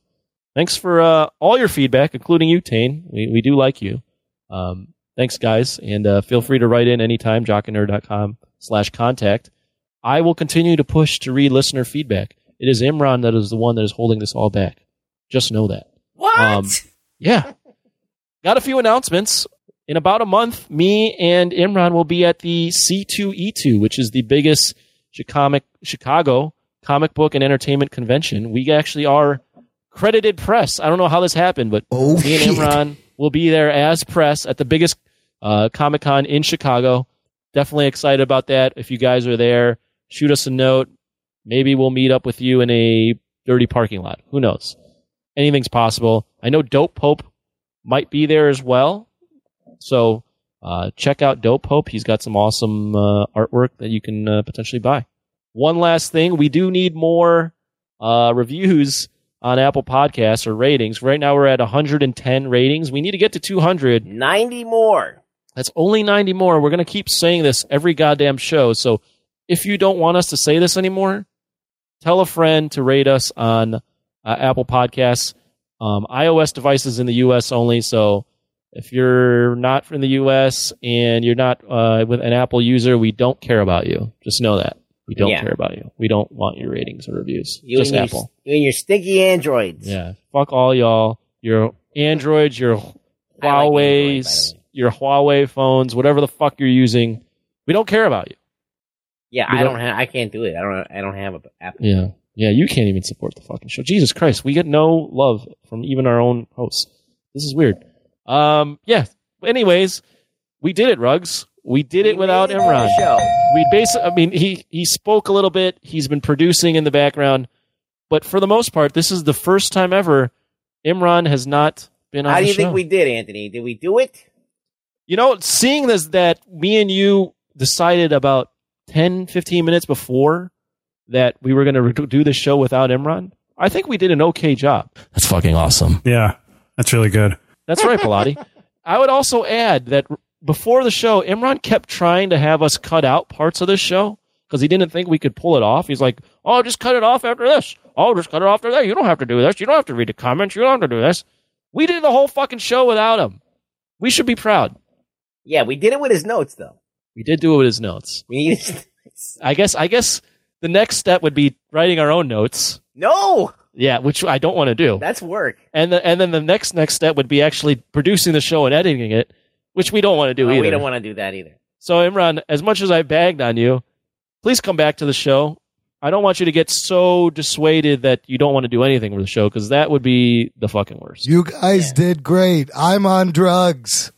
thanks for uh, all your feedback, including you, Tane. We we do like you. Um, thanks, guys, and uh, feel free to write in anytime. jock and nerd dot com slash contact. I will continue to push to read listener feedback. It is Imran that is the one that is holding this all back. Just know that. What? Um, yeah. Got a few announcements. In about a month, me and Imran will be at the C two E two, which is the biggest Chicago comic book and entertainment convention. We actually are credited press. I don't know how this happened, but oh, me and Imran will be there as press at the biggest uh, Comic-Con in Chicago. Definitely excited about that. If you guys are there, shoot us a note. Maybe we'll meet up with you in a dirty parking lot. Who knows? Anything's possible. I know Dope Pope might be there as well. So uh, check out Dope Pope. He's got some awesome uh, artwork that you can uh, potentially buy. One last thing. We do need more uh, reviews on Apple Podcasts or ratings. Right now we're at one hundred ten ratings. We need to get to two hundred. ninety more. That's only ninety more. We're going to keep saying this every goddamn show. So if you don't want us to say this anymore, tell a friend to rate us on Uh, Apple Podcasts, um, iOS devices in the U S only. So if you're not from the U S and you're not uh, with an Apple user, we don't care about you. Just know that. We don't yeah. care about you. We don't want your ratings or reviews. You Just and Apple. Your, you and your sticky Androids. Yeah. Fuck all y'all. Your Androids, your Huawei's, like Android, your Huawei phones, whatever the fuck you're using. We don't care about you. Yeah, we I don't. don't have, I can't do it. I don't. I don't have an Apple. Yeah. Yeah, you can't even support the fucking show. Jesus Christ, we get no love from even our own hosts. This is weird. Um, yeah. Anyways, we did it, Ruggs. We did we it without Imran. We basically, I mean, he he spoke a little bit. He's been producing in the background, but for the most part, this is the first time ever Imran has not been on the show. How do you think we did, Anthony? Did we do it? You know, seeing this that me and you decided about ten, fifteen minutes before that we were going to re- do the show without Imran, I think we did an okay job. That's fucking awesome. Yeah, that's really good. That's right, Pilati. I would also add that before the show, Imran kept trying to have us cut out parts of this show because he didn't think we could pull it off. He's like, oh, just cut it off after this. Oh, just cut it off after that. You don't have to do this. You don't have to read the comments. You don't have to do this. We did the whole fucking show without him. We should be proud. Yeah, we did it with his notes, though. We did do it with his notes. We need his notes. I guess. I guess the next step would be writing our own notes. No. Yeah, which I don't want to do. That's work. And the, and then the next next step would be actually producing the show and editing it, which we don't want to do oh, either. We don't want to do that either. So, Imran, as much as I bagged on you, please come back to the show. I don't want you to get so dissuaded that you don't want to do anything with the show, because that would be the fucking worst. You guys yeah. did great. I'm on drugs.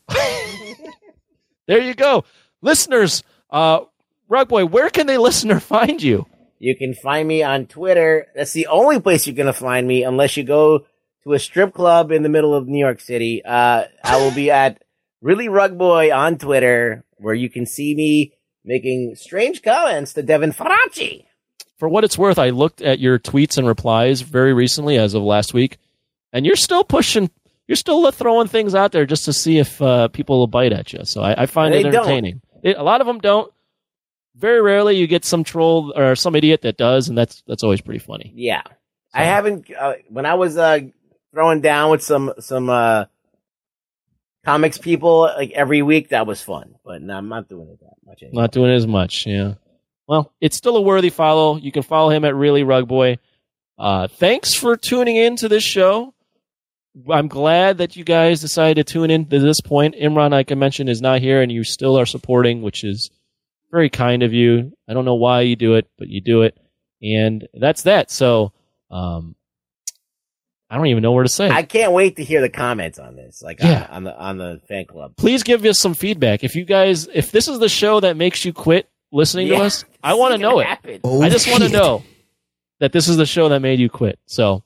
There you go. Listeners, uh, Rugboy, where can they listen or find you? You can find me on Twitter. That's the only place you're going to find me, unless you go to a strip club in the middle of New York City. Uh, I will be at Really Rugboy on Twitter, where you can see me making strange comments to Devin Faraci. For what it's worth, I looked at your tweets and replies very recently, as of last week, and you're still pushing. You're still throwing things out there just to see if uh, people will bite at you. So I, I find it entertaining. It, a lot of them don't. Very rarely you get some troll or some idiot that does, and that's that's always pretty funny. Yeah, so. I haven't. Uh, when I was uh, throwing down with some some uh, comics people like every week, that was fun. But no, I'm not doing it that much anymore. Not doing it as much. Yeah. Well, it's still a worthy follow. You can follow him at Really Rugboy. Uh, thanks for tuning in to this show. I'm glad that you guys decided to tune in to this point. Imran, like I mentioned, is not here, and you still are supporting, which is very kind of you. I don't know why you do it, but you do it. And that's that. So um, I don't even know where to say. I can't wait to hear the comments on this, like yeah. on, on the on the fan club. Please give us some feedback. If you guys, if this is the show that makes you quit listening yeah. to us, I want to know it. Oh, I just want to know that this is the show that made you quit. So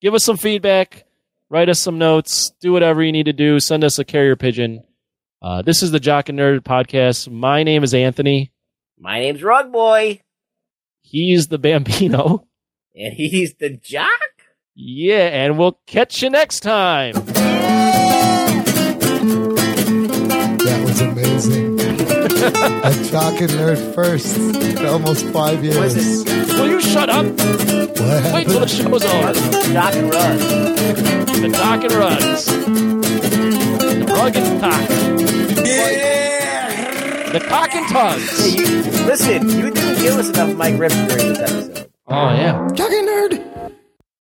give us some feedback, write us some notes, do whatever you need to do. Send us a carrier pigeon. Uh, this is the Jock and Nerd Podcast. My name is Anthony. My name's Rugboy. He's the Bambino. And he's the Jock? Yeah, and we'll catch you next time. That was amazing. A Jock and Nerd first in almost five years. Will you shut up? What? Wait till the show's over. Jock and Run. The Jock and Runs. The Rug and Talk. Yeah. The Cock and Tugs. Hey, listen, you didn't give us enough Mike Rips during this episode. Oh, yeah. Jock and Nerd.